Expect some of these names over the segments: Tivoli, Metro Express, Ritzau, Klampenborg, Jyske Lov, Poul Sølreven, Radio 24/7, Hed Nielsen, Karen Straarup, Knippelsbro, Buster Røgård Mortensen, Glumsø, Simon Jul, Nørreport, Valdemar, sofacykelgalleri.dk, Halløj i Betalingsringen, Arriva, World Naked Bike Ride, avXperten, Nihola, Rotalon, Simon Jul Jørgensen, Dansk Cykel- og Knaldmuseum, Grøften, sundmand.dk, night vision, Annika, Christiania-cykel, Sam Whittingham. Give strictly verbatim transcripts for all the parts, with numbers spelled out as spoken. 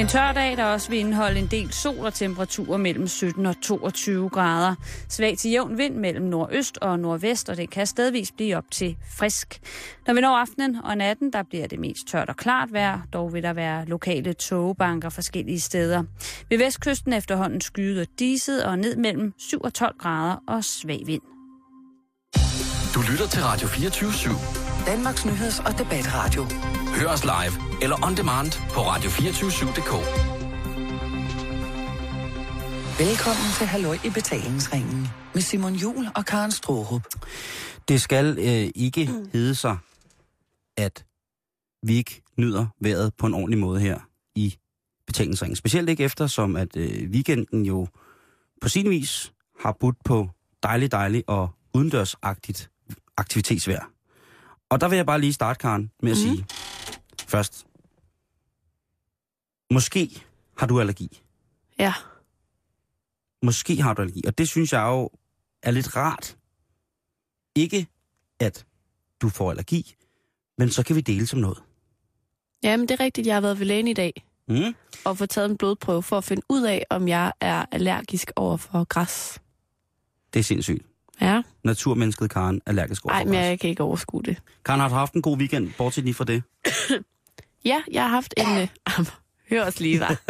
En tør dag, der også vil indeholde en del sol og temperaturer mellem sytten og toogtyve grader. Svag til jævn vind mellem nordøst og nordvest, og det kan stadigvis blive op til frisk. Når vi når aftenen og natten, der bliver det mest tørt og klart vejr, dog vil der være lokale tågebanker forskellige steder. Ved vestkysten efterhånden skyet og diset og ned mellem syv og tolv grader og svag vind. Du lytter til Radio fireogtyve syv, Danmarks nyheds- og debatradio. Hør os live eller on demand på radio to fire syv punktum d k. Velkommen til Halløj i Betalingsringen med Simon Jul og Karen Straarup. Det skal øh, ikke mm. hedde sig, at vi ikke nyder vejret på en ordentlig måde her i Betalingsringen. Specielt ikke efter, som at øh, weekenden jo på sin vis har budt på dejlig, dejlig og udendørsagtigt aktivitetsvejr. Og der vil jeg bare lige starte, Karen, med at mm. sige først. Måske har du allergi. Ja. Måske har du allergi, og det synes jeg jo er lidt rart. Ikke at du får allergi, men så kan vi dele som noget. Ja, men det er rigtigt. Jeg har været ved lægen i dag mm. og fået taget en blodprøve for at finde ud af, om jeg er allergisk over for græs. Det er sindssygt. Ja. Naturmennesket Karen allergisk over for græs. Nej, men jeg kan ikke overskue det. Karen, har du haft en god weekend, bortset lige fra det? Ja, jeg har haft en... Øh, hør os lige, var.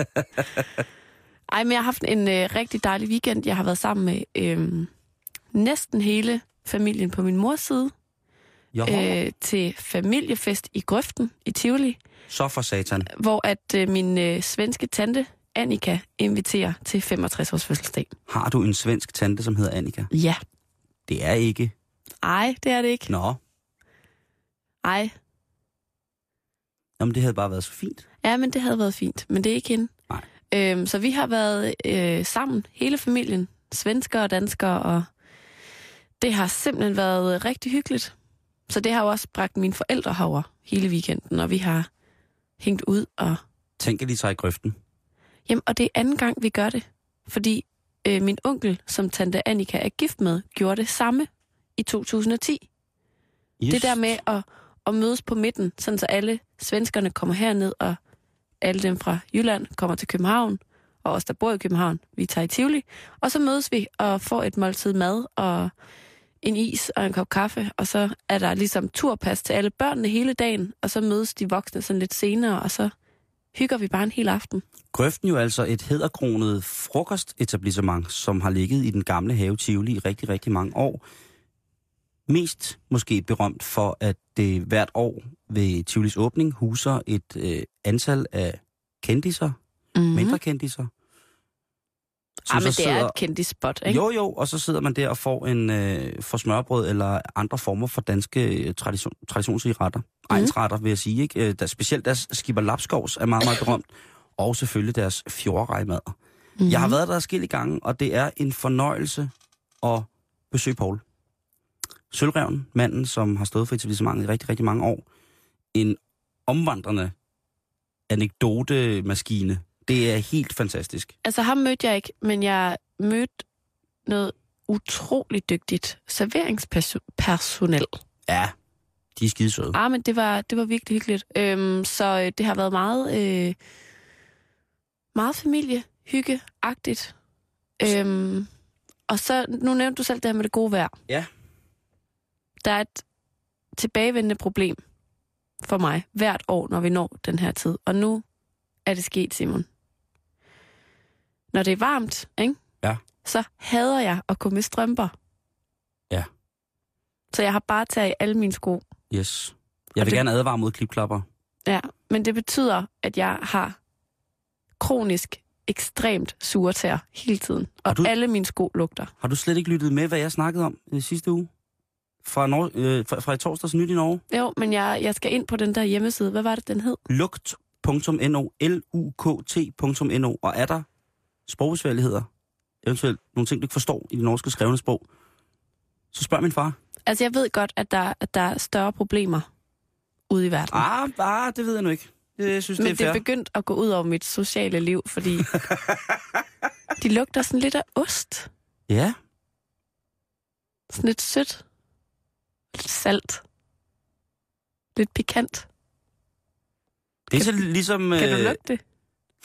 Ej, men jeg har haft en øh, rigtig dejlig weekend. Jeg har været sammen med øh, næsten hele familien på min mors side. Øh, til familiefest i Grøften i Tivoli. Så for satan. Hvor at øh, min øh, svenske tante, Annika, inviterer til femogtres års fødselsdag. Har du en svensk tante, som hedder Annika? Ja. Det er ikke. Ej, det er det ikke. Nå. Ej. Jamen, det havde bare været så fint. Ja, men det havde været fint, men det er ikke hende. Nej. Øhm, så vi har været øh, sammen, hele familien, svenskere og danskere, og det har simpelthen været rigtig hyggeligt. Så det har jo også bragt mine forældre herover hele weekenden, og vi har hængt ud og... Tænk, at de tager i Grøften. Jamen, og det er anden gang, vi gør det, fordi øh, min onkel, som tante Annika er gift med, gjorde det samme i to tusind og ti. Just. Det der med at... og mødes på midten, sådan så alle svenskerne kommer herned, og alle dem fra Jylland kommer til København, og os, der bor i København, vi tager i Tivoli, og så mødes vi og får et måltid mad, og en is og en kop kaffe, og så er der ligesom turpas til alle børnene hele dagen, og så mødes de voksne sådan lidt senere, og så hygger vi bare en hel aften. Grøften jo altså et hæderkronet frokostetablissement, som har ligget i den gamle have Tivoli i rigtig, rigtig mange år. Mest måske berømt for, at det hvert år ved Tivolis åbning huser et øh, antal af kendiser, mm-hmm. mindre kendiser. Så ah, men det sidder... er et kendispot, ikke? Jo, jo, og så sidder man der og får, en, øh, får smørbrød eller andre former for danske tradition, traditionsrige retter. Mm-hmm. Egnsretter, vil jeg sige, ikke? Der, specielt deres skipper lapskovs er meget, meget berømt, og selvfølgelig deres fjordrejmader. Mm-hmm. Jeg har været der adskillige gange, og det er en fornøjelse at besøge Poul Sølreven, manden, som har stået for etablissementet i rigtig, rigtig mange år. En omvandrende anekdotemaskine. Det er helt fantastisk. Altså, ham mødte jeg ikke, men jeg mødte noget utroligt dygtigt serveringspersonel. Ja, de er skidesøde. Ah, men det var, det var virkelig hyggeligt. Øhm, så det har været meget, øh, meget familiehyggeagtigt. Øhm, og så, nu nævnte du selv det her med det gode vejr. Ja. Der er et tilbagevendende problem for mig hvert år, når vi når den her tid. Og nu er det sket, Simon. Når det er varmt, ikke? Ja. Så hader jeg at gå med strømper. Ja. Så jeg har bare taget alle mine sko. Yes. Jeg vil det... gerne advare mod klipklapper. Ja, men det betyder, at jeg har kronisk, ekstremt sure tæer hele tiden. Og du... alle mine sko lugter. Har du slet ikke lyttet med, hvad jeg snakkede om i sidste uge? Fra, Nor- øh, fra, fra i torsdags nyt i Norge? Jo, men jeg, jeg skal ind på den der hjemmeside. Hvad var det, den hed? lugt punktum n o, L U K T punktum n o. Og er der sprogbesværligheder, eventuelt nogle ting, du ikke forstår i det norske skrevne sprog, så spørg min far. Altså, jeg ved godt, at der, at der er større problemer ude i verden. Ah, ah det ved jeg nu ikke. Jeg synes, men det er, det er begyndt at gå ud over mit sociale liv, fordi de lugter sådan lidt af ost. Ja. Sådan lidt sødt. Lidt salt. Lidt pikant. Det er så ligesom... Kan, øh, kan du lugte det?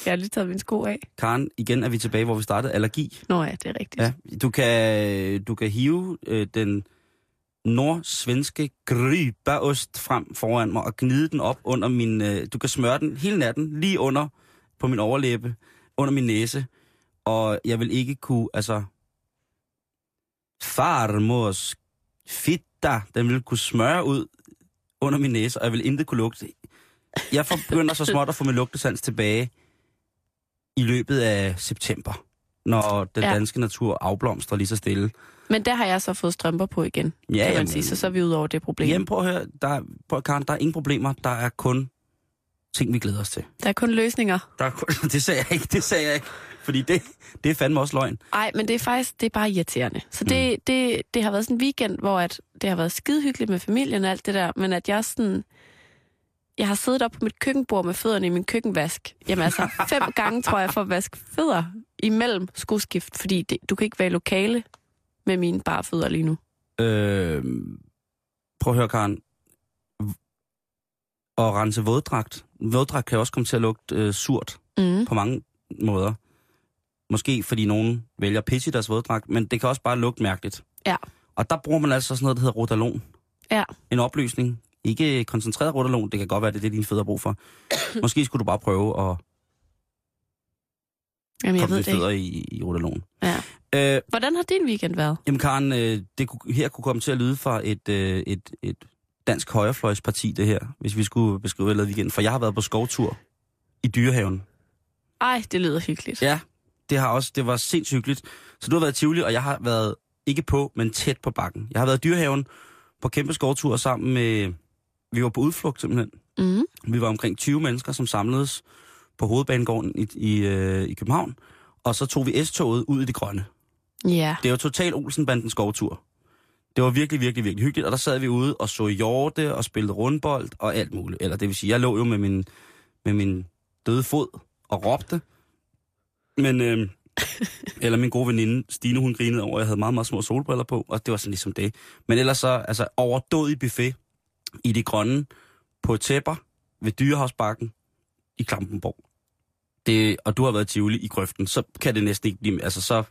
Jeg har lige taget min sko af. Karen, igen er vi tilbage, hvor vi startede. Allergi. Nå ja, det er rigtigt. Ja, du kan, du kan hive øh, den nordsvenske grybaost frem foran mig og gnide den op under min... Øh, du kan smøre den hele natten, lige under på min overlæbe, under min næse. Og jeg vil ikke kunne, altså... Farmors fitta, den vil kunne smøre ud under min næse, og jeg vil intet kunne lugte. Jeg begynder så småt at få min lugtesans tilbage i løbet af september, når den ja. danske natur afblomstrer lige så stille. Men der har jeg så fået strømper på igen, ja, kan man jamen, sige, så, så er vi ud over det problem. Jamen prøv at høre, der, prøv, Karen, der er ingen problemer, der er kun ting, vi glæder os til. Der er kun løsninger. Der er kun, det sagde jeg ikke, det sagde jeg ikke. Fordi det, det er fandme også løgn. Nej, men det er faktisk, det er bare irriterende. Så det, mm. det, det har været sådan en weekend, hvor at det har været skidehyggeligt med familien og alt det der, men at jeg sådan... Jeg har siddet op på mit køkkenbord med fødderne i min køkkenvask. Jamen altså, fem gange tror jeg for at vaske fødder imellem skoskift, fordi det, du kan ikke være i lokale med mine bare fødder lige nu. Øh, prøv at høre, Karen. Og rense våddragt. Våddragt kan også komme til at lugte øh, surt mm. på mange måder. Måske fordi nogen vælger pisse i deres våddragt, men det kan også bare lugte mærkeligt. Ja. Og der bruger man altså sådan noget, der hedder rotalon. Ja. En opløsning. Ikke koncentreret rotalon, det kan godt være, det er det, dine fødder har brug for. Måske skulle du bare prøve at jamen, komme dine fødder i, i rotalon. Ja. Øh, Hvordan har din weekend været? Jamen Karen, det kunne, her kunne komme til at lyde fra et, et, et dansk højrefløjsparti, det her, hvis vi skulle beskrive et weekend. For jeg har været på skovtur i Dyrehaven. Ej, det lyder hyggeligt. Ja, det har også, det var sindssygt hyggeligt. Så du har været i Tivoli, og jeg har været ikke på, men tæt på bakken. Jeg har været i Dyrehaven på kæmpe skovtur sammen med... Vi var på udflugt simpelthen. Mm. Vi var omkring tyve mennesker, som samledes på Hovedbanegården i, i, øh, i København. Og så tog vi S-toget ud i det grønne. Yeah. Det var total Olsenbandens skovtur. Det var virkelig, virkelig, virkelig hyggeligt. Og der sad vi ude og så hjorte og spillede rundbold og alt muligt. Eller det vil sige, jeg lå jo med min, med min døde fod og råbte. Men, øh, eller min gode veninde Stine, hun grinede over, jeg havde meget, meget små solbriller på. Og det var sådan ligesom det. Men ellers så, altså overdådig buffet. I det grønne, på tæpper, ved Dyrehavsbakken, i Klampenborg. Det, og du har været i Tivoli i Grøften, så kan det næsten ikke blive... Altså, så,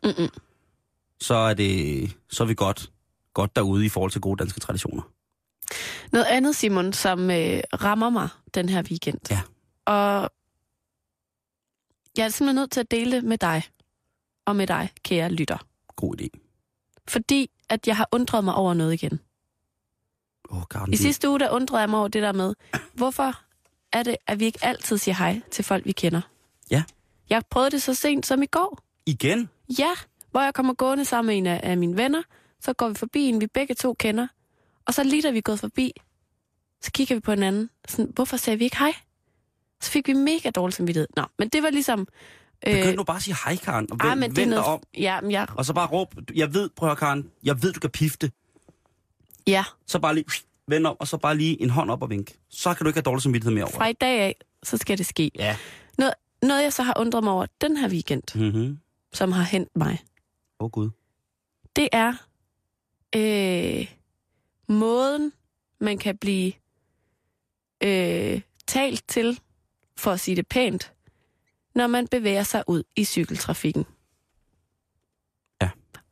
så, er, det, så er vi godt, godt derude i forhold til gode danske traditioner. Noget andet, Simon, som øh, rammer mig den her weekend. Ja. Og jeg er simpelthen nødt til at dele med dig, og med dig, kære lytter. God idé. Fordi at jeg har undret mig over noget igen. Oh, I sidste uge, der undrede jeg mig over det der med, hvorfor er det, at vi ikke altid siger hej til folk, vi kender? Ja. Jeg prøvede det så sent som i går. Igen? Ja, hvor jeg kommer gående sammen med en af, af mine venner, så går vi forbi en, vi begge to kender, og så lige da vi er gået forbi, så kigger vi på hinanden, sådan, hvorfor sagde vi ikke hej? Så fik vi mega dårlig samvittighed. Nå, men det var ligesom... Øh, Begynd nu bare at sige hej, Karen, og ah, vend noget... om. Ja, men jeg... Og så bare råb, jeg ved, prøv at høre, Karen, jeg ved, du kan pifte. Ja. Så bare lige vend om, og så bare lige en hånd op og vink. Så kan du ikke have dårlig samvittighed mere over. Fra i dag af, så skal det ske. Ja. Noget, noget jeg så har undret mig over den her weekend, mm-hmm. som har hentet mig. Åh, oh, Gud. Det er øh, måden, man kan blive øh, talt til, for at sige det pænt, når man bevæger sig ud i cykeltrafikken.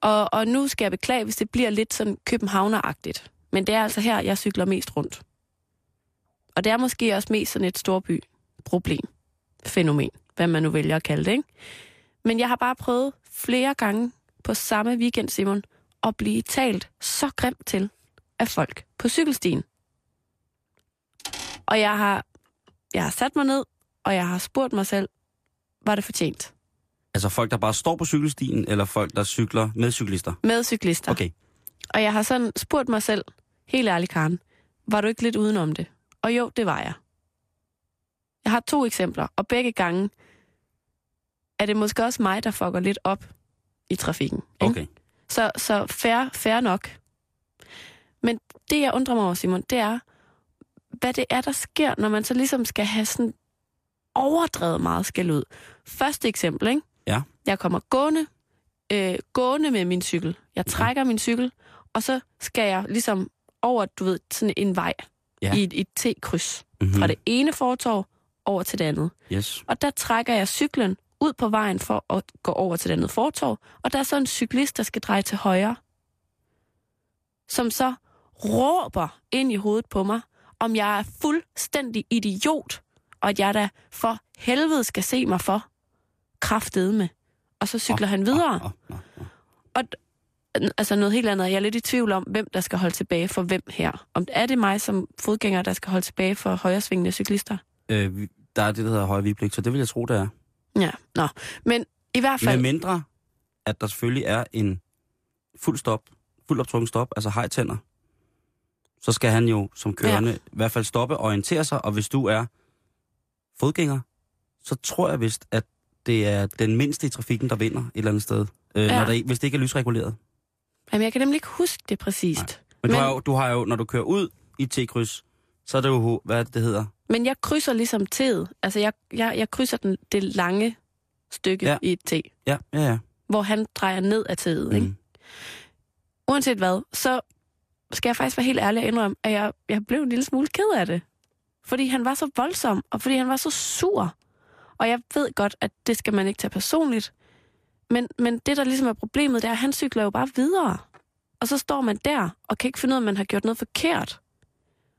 Og, og nu skal jeg beklage, hvis det bliver lidt sådan københavneragtigt. Men det er altså her, jeg cykler mest rundt. Og det er måske også mest sådan et storby-problem. Fænomen, hvad man nu vælger at kalde det, ikke? Men jeg har bare prøvet flere gange på samme weekend, Simon, at blive talt så grimt til af folk på cykelstien. Og jeg har, jeg har sat mig ned, og jeg har spurgt mig selv, var det fortjent? Altså folk, der bare står på cykelstien, eller folk, der cykler med cyklister? Med cyklister. Okay. Og jeg har sådan spurgt mig selv, helt ærligt Karen, var du ikke lidt udenom det? Og jo, det var jeg. Jeg har to eksempler, og begge gange er det måske også mig, der fucker lidt op i trafikken. Ikke? Okay. Så, så fair, fair nok. Men det, jeg undrer mig over, Simon, det er, hvad det er, der sker, når man så ligesom skal have sådan overdrevet meget skæld ud. Første eksempel, ikke? Ja. Jeg kommer gående, øh, gående med min cykel. Jeg trækker ja. min cykel, og så skal jeg ligesom over, du ved, sådan en vej ja. i et, et T-kryds. Mm-hmm. Fra det ene fortov over til det andet. Yes. Og der trækker jeg cyklen ud på vejen for at gå over til det andet fortov, og der er så en cyklist, der skal dreje til højre, som så råber ind i hovedet på mig, om jeg er fuldstændig idiot, og at jeg da for helvede skal se mig for kraftedme. Og så cykler oh, han videre. Oh, oh, oh. Og altså noget helt andet. Jeg er lidt i tvivl om, hvem der skal holde tilbage for hvem her. Om er det mig som fodgænger, der skal holde tilbage for højresvingende cyklister? Øh, der er det, der hedder højre vigepligt, så det vil jeg tro, det er. Ja, nå. Men i hvert fald... Med mindre, at der selvfølgelig er en fuld stop, fuld optrykken stop, altså hejtænder, så skal han jo som kørende ja. i hvert fald stoppe og orientere sig, og hvis du er fodgænger, så tror jeg vist, at det er den mindste i trafikken, der vinder et eller andet sted, øh, ja. når der, hvis det ikke er lysreguleret. Jamen, jeg kan nemlig ikke huske det præcist. Nej. Men, men... Du, har jo, du har jo, når du kører ud i T-kryds, så er det jo, hvad det hedder... Men jeg krydser ligesom T'et. Altså, jeg, jeg, jeg krydser den, det lange stykke ja. i et T. Ja, ja, ja. Hvor han drejer ned af T'et, mm. ikke? Uanset hvad, så skal jeg faktisk være helt ærlig og indrømme, at jeg, jeg blev en lille smule ked af det. Fordi han var så voldsom, og fordi han var så sur. Og jeg ved godt, at det skal man ikke tage personligt. Men, men det, der ligesom er problemet, det er, at han cykler jo bare videre. Og så står man der, og kan ikke finde ud af, at man har gjort noget forkert.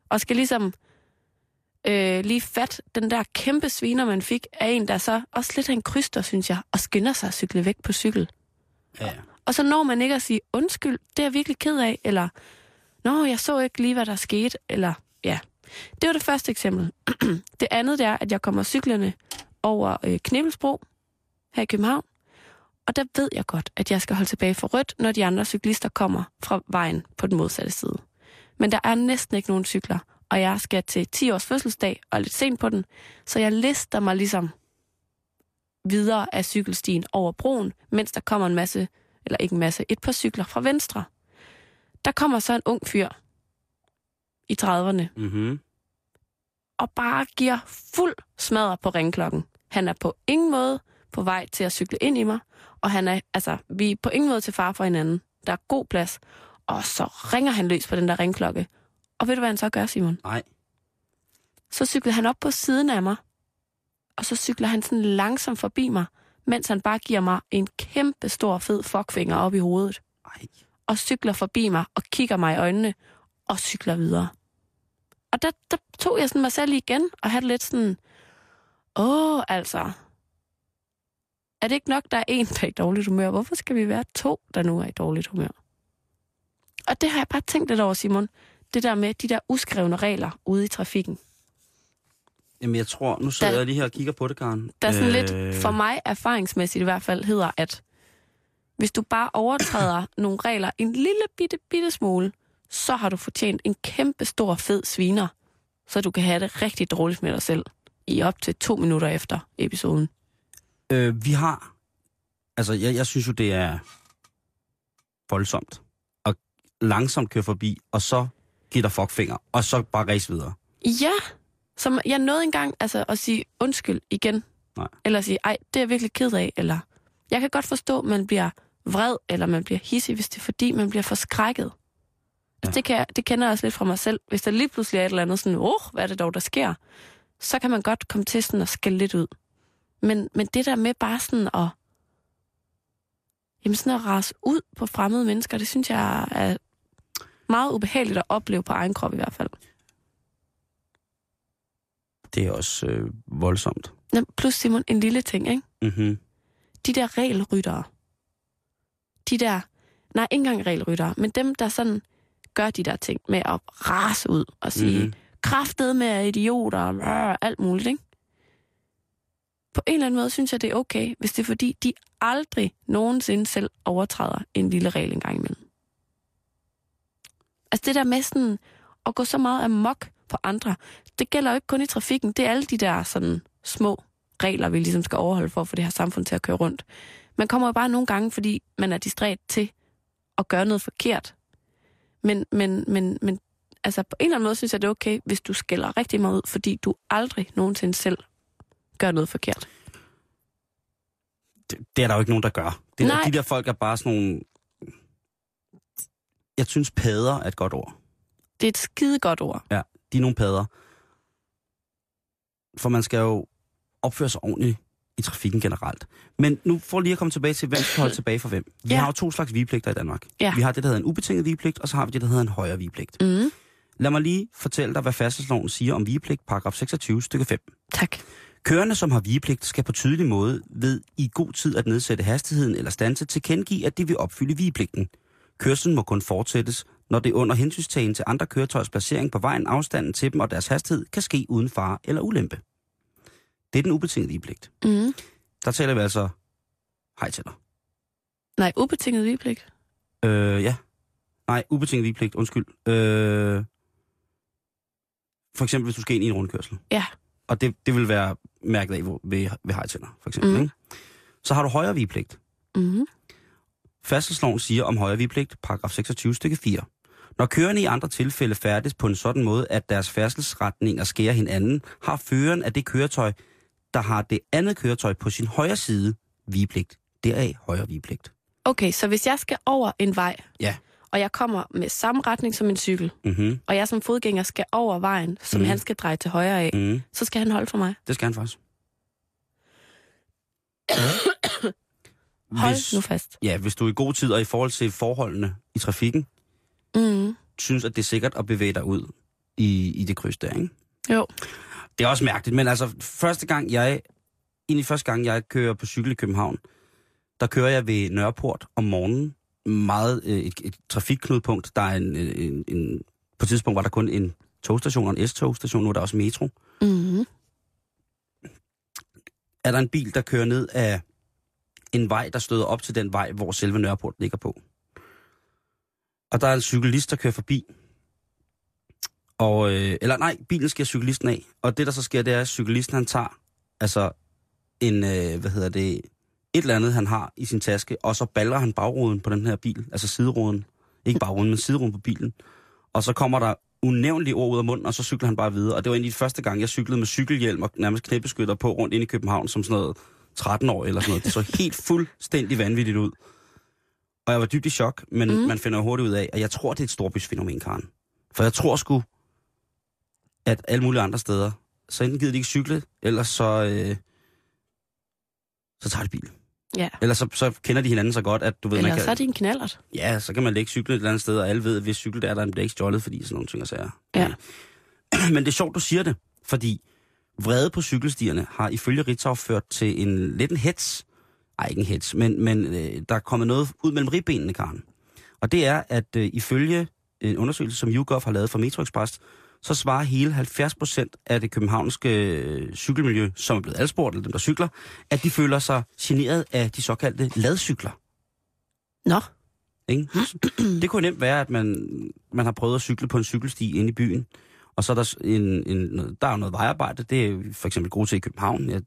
Og skal ligesom... Øh, lige fat, den der kæmpe sviner, man fik, af en, der så også lidt han kryster, synes jeg, og skynder sig at cykle væk på cykel. Ja. Og, og så når man ikke at sige, undskyld, det er jeg virkelig ked af, eller, nå, jeg så ikke lige, hvad der skete, eller, ja. Det var det første eksempel. Det andet, det er, at jeg kommer cyklerne over øh, Knippelsbro, her i København, og der ved jeg godt, at jeg skal holde tilbage for rødt, når de andre cyklister kommer fra vejen på den modsatte side. Men der er næsten ikke nogen cykler, og jeg skal til ti års fødselsdag, og lidt sent på den, så jeg lister mig ligesom videre af cykelstien over broen, mens der kommer en masse, eller ikke en masse, et par cykler fra venstre. Der kommer så en ung fyr i trediverne, mm-hmm. og bare giver fuld smadre på ringklokken. Han er på ingen måde på vej til at cykle ind i mig, og han er, altså, vi er på ingen måde til fare for hinanden. Der er god plads, og så ringer han løs på den der ringklokke. Og ved du, hvad han så gør, Simon? Nej. Så cyklede han op på siden af mig, og så cykler han sådan langsomt forbi mig, mens han bare giver mig en kæmpe stor fed fuckfinger op i hovedet. Nej. Og cykler forbi mig, og kigger mig i øjnene, og cykler videre. Og der, der tog jeg sådan mig selv igen, og havde lidt sådan, åh, altså, er det ikke nok, der er en, der er i dårligt humør? Hvorfor skal vi være to, der nu er i dårligt humør? Og det har jeg bare tænkt lidt over, Simon. Det der med de der uskrevne regler ude i trafikken. Jamen jeg tror, nu sidder der, jeg lige her og kigger på det, Karen. Der er sådan øh... lidt, for mig erfaringsmæssigt i hvert fald, hedder, at hvis du bare overtræder nogle regler en lille bitte, bitte smule, så har du fortjent en kæmpe stor fed sviner, så du kan have det rigtig dårligt med dig selv i op til to minutter efter episoden. Øh, vi har... Altså, jeg, jeg synes jo, det er voldsomt at langsomt køre forbi, og så giv dig fuckfinger, og så bare race videre. Ja, som jeg nåede engang altså, at sige undskyld igen. Nej. Eller sige, ej, det er jeg virkelig ked af. Eller, jeg kan godt forstå, at man bliver vred, eller man bliver hidsig, hvis det er fordi, man bliver forskrækket. Ja. Det, kan, det kender jeg også lidt fra mig selv. Hvis der lige pludselig er et eller andet sådan, åh, oh, hvad er det dog, der sker? Så kan man godt komme til sådan og skælde lidt ud. Men, men det der med bare sådan at, jamen sådan at rase ud på fremmede mennesker, det synes jeg er meget ubehageligt at opleve på egen krop i hvert fald. Det er også øh, voldsomt. Nå, plus Simon, en lille ting, ikke? Mm-hmm. De der regelryttere. De der, nej, ikke engang regelryttere, men dem, der sådan gør de der ting med at rase ud og sige, mm-hmm. kraftede med idioter og alt muligt, ikke? På en eller anden måde synes jeg, det er okay, hvis det er fordi, de aldrig nogensinde selv overtræder en lille regel engang imellem. Altså det der med sådan at gå så meget amok på andre, det gælder jo ikke kun i trafikken. Det er alle de der sådan små regler, vi ligesom skal overholde for at få det her samfund til at køre rundt. Man kommer jo bare nogle gange, fordi man er distræt til at gøre noget forkert. Men, men, men, men altså på en eller anden måde synes jeg, det er okay, hvis du skælder rigtig meget ud, fordi du aldrig nogensinde selv gør noget forkert. Det, det er der jo ikke nogen, der gør. Det er, de der folk er bare sådan nogle... Jeg synes, padder er et godt ord. Det er et skide godt ord. Ja, de er nogle padder. for man skal jo opføre sig ordentligt i trafikken generelt. Men nu for lige at komme tilbage til, hvem skal holde tilbage for hvem. Vi ja. har jo to slags vigepligter i Danmark. Ja. Vi har det, der hedder en ubetinget vigepligt, og så har vi det, der hedder en højere vigepligt. Mm. Lad mig lige fortælle dig, hvad færdselsloven siger om vigepligt, paragraf seksogtyve, stykke fem. Tak. Kørende, som har vigepligt, skal på tydelig måde ved i god tid at nedsætte hastigheden eller standse tilkendegive, at de vil opfylde vigepligten. Kørslen må kun fortsættes, når det under hensynstagen til andre køretøjers placering på vejen, afstanden til dem og deres hastighed kan ske uden fare eller ulempe. Det er den ubetingede vigepligt. Mm. Der taler vi altså hej til dig. Nej, ubetinget vigepligt? Øh, ja. Nej, ubetinget vigepligt, undskyld. Øh, for eksempel, hvis du skal ind i en rundkørsel. Ja. Og det, det vil være mærket af ved, ved hejtænder, for eksempel. Mm. Ikke? Så har du højere vigepligt. Mm. Færdselsloven siger om højere vigepligt, paragraf seksogtyve, stykke fire. Når kørende i andre tilfælde færdes på en sådan måde, at deres færdselsretninger skærer hinanden, har føreren af det køretøj, der har det andet køretøj på sin højre side, vigepligt. Deraf højere vigepligt. Okay, så hvis jeg skal over en vej, ja. og jeg kommer med samme retning som en cykel, mm-hmm. og jeg som fodgænger skal over vejen, som mm-hmm. han skal dreje til højre af, mm-hmm. så skal han holde for mig? Det skal han faktisk. Hold hvis, nu fast. Ja, hvis du er i god tid og i forhold til forholdene i trafikken, mm. synes, at det er sikkert at bevæge dig ud i, i det kryds der, ikke? Jo. Det er også mærkeligt, men altså første gang jeg, egentlig første gang jeg kører på cykel i København, der kører jeg ved Nørreport om morgenen, meget øh, et, et trafikknudpunkt, der er en, en, en, på et tidspunkt var der kun en togstation og en S-togstation, nu er der også metro. Mm. Er der en bil, der kører ned af en vej, der støder op til den vej, hvor selve Nørreport ligger på. Og der er en cyklist, der kører forbi. Og, øh, eller nej, bilen sker cyklisten af. Og det, der så sker, det er, at cyklisten, han tager altså en, øh, hvad hedder det, et eller andet, han har i sin taske, og så baller han bagruden på den her bil, altså sideruden. Ikke bagruden, men sideruden på bilen. Og så kommer der unævnlige ord ud af munden, og så cykler han bare videre. Og det var egentlig første gang, jeg cyklede med cykelhjelm og nærmest knæbeskytter på rundt ind i København, som sådan noget tretten år eller sådan noget. Det så helt fuldstændig vanvittigt ud. Og jeg var dybt i chok, men mm. man finder hurtigt ud af, at jeg tror, det er et storbysfænomen, Karen. For jeg tror sgu, at alle mulige andre steder, så enten gider de ikke cykle, eller så, øh, så tager de bil. Ja. Eller så, så kender de hinanden så godt, at du ved, eller man kan... Eller så er de en knallert. Ja, så kan man lægge cyklet et eller andet sted, og alle ved, at hvis cykel der er, der bliver ikke stjålet, fordi sådan nogle ting og sager. Ja. Men det er sjovt, du siger det, fordi vrede på cykelstierne har ifølge Ritzau ført til en lidt en hets. Ej, ikke en hets, men, men øh, der er kommet noget ud mellem ribbenene, Karen. Og det er, at øh, ifølge en undersøgelse, som YouGov har lavet for Metro Express, så svarer hele halvfjerds procent af det københavnske øh, cykelmiljø, som er blevet adspurgt, eller dem, der cykler, at de føler sig generet af de såkaldte ladcykler. Nå. Ikke? Det kunne nemt være, at man, man har prøvet at cykle på en cykelsti inde i byen, og så er der, en, en, der er noget vejarbejde, det er for eksempel gode til i København, ja,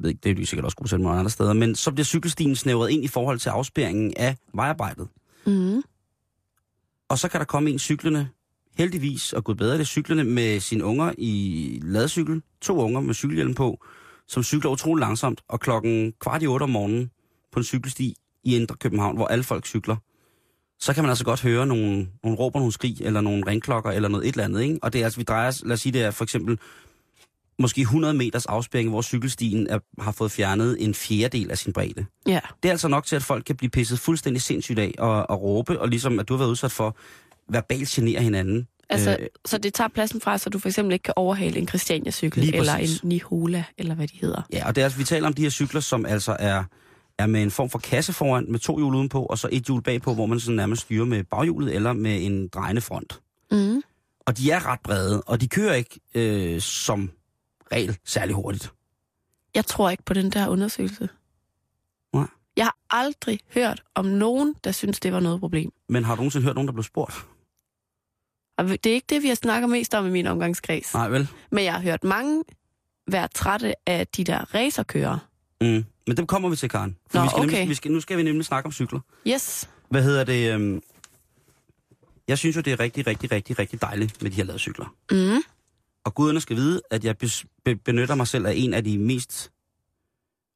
ved ikke, det er jo sikkert også gode til mange andre steder, men så bliver cykelstien snævret ind i forhold til afspæringen af vejarbejdet. Mm. Og så kan der komme en cyklerne, heldigvis, og gud bedre det, cyklerne med sine unger i ladcykel, to unger med cykelhjelm på, som cykler utrolig langsomt, og klokken kvart i otte om morgenen på en cykelsti i Indre København, hvor alle folk cykler, så kan man altså godt høre nogle, nogle råber, nogle skrig, eller nogle ringklokker, eller noget et eller andet, ikke? Og det er altså, vi drejer, lad os sige, det er for eksempel måske hundrede meters afspæring, hvor cykelstien er, har fået fjernet en fjerdedel af sin bredde. Ja. Det er altså nok til, at folk kan blive pisset fuldstændig sindssygt af og, og råbe, og ligesom at du har været udsat for verbalt genere hinanden. Altså, Æh, så det tager pladsen fra, så du for eksempel ikke kan overhale en Christiania-cykel, eller en Nihola, eller hvad de hedder. Ja, og det er altså, vi taler om de her cykler, som altså er, er med en form for kasse foran, med to hjul udenpå, og så et hjul bagpå, hvor man sådan nærmest styrer med baghjulet, eller med en drejende front. Mm. Og de er ret brede, og de kører ikke øh, som regel særlig hurtigt. Jeg tror ikke på den der undersøgelse. Nej. Jeg har aldrig hørt om nogen, der synes, det var noget problem. Men har du nogensinde hørt nogen, der blev spurgt? Det er ikke det, vi har snakket mest om i min omgangskreds. Nej, vel? Men jeg har hørt mange være trætte af de der racerkører. Mm. Men dem kommer vi til, Karen. For Nå, vi skal okay. nemlig, vi skal, nu skal vi nemlig snakke om cykler. Yes. Hvad hedder det? Øhm... Jeg synes jo, det er rigtig, rigtig, rigtig, rigtig dejligt med de her ladcykler. Mm. Og guderne skal vide, at jeg be- benytter mig selv af en af de mest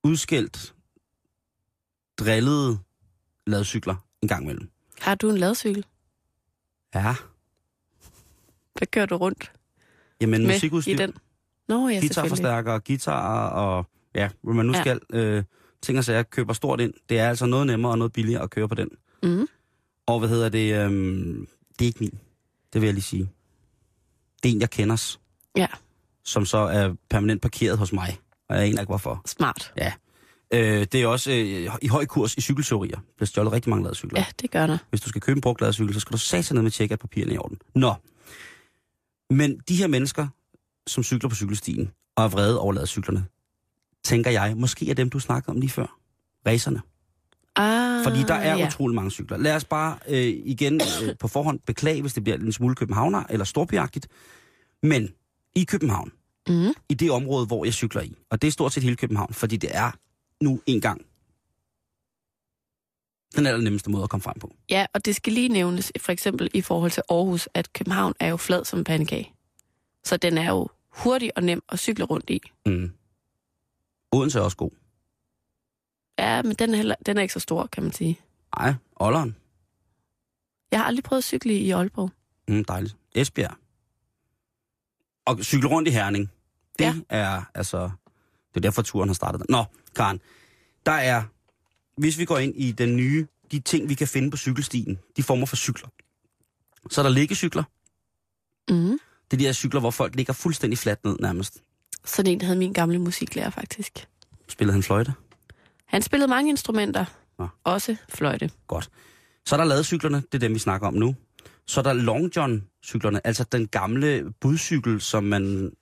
udskældt, drillede ladcykler en gang imellem. Har du en ladcykel? Ja. Hvad kører du rundt Jamen, med i den? Nå, ja, guitarforstærkere, guitarer og ja, hvor man nu ja. skal øh, ting og sager, køber stort ind. Det er altså noget nemmere og noget billigere at køre på den. Mm. Og hvad hedder det? Øh, det er ikke min. Det vil jeg lige sige. Det er en, jeg kenders. Ja. Som så er permanent parkeret hos mig. Og jeg aner ikke hvorfor. Smart. Ja. Øh, det er også øh, i høj kurs i cykelteorier. Der bliver stjålet rigtig mange ladecykler. Ja, det gør der. Hvis du skal købe en brugt ladecykel, så skal du satse ned med at tjekke, at papirerne er i orden. Nå. Men de her mennesker, som cykler på cykelstien og er vrede over ladecyklerne, tænker jeg, måske er dem, du snakkede om lige før. Racerne. Ah, fordi der er ja. utrolig mange cykler. Lad os bare øh, igen øh, på forhånd beklage, hvis det bliver en smule københavner eller storbyagtigt. Men i København, mm. i det område, hvor jeg cykler i, og det er stort set hele København, fordi det er nu en gang den allernemmeste måde at komme frem på. Ja, og det skal lige nævnes, for eksempel i forhold til Aarhus, at København er jo flad som en pandekage. Så den er jo hurtig og nem at cykle rundt i. Mm. Odense er også god. Ja, men den er, heller, den er ikke så stor, kan man sige. Nej, Ålderen. Jeg har aldrig prøvet at cykle i Aalborg. Mm, dejligt. Esbjerg. Og cykle rundt i Herning. Det ja. er altså... Det er derfor, turen har startet. Nå, Karen. Der er... Hvis vi går ind i den nye... De ting, vi kan finde på cykelstien, de former for cykler. Så er der liggecykler. Mm. Det er de her cykler, hvor folk ligger fuldstændig fladt ned nærmest. Sådan en havde min gamle musiklærer faktisk. Spillede han fløjte? Han spillede mange instrumenter. Nå. Også fløjte. Godt. Så er der ladecyklerne, det er dem, vi snakker om nu. Så er der Long John-cyklerne, altså den gamle budcykel, som man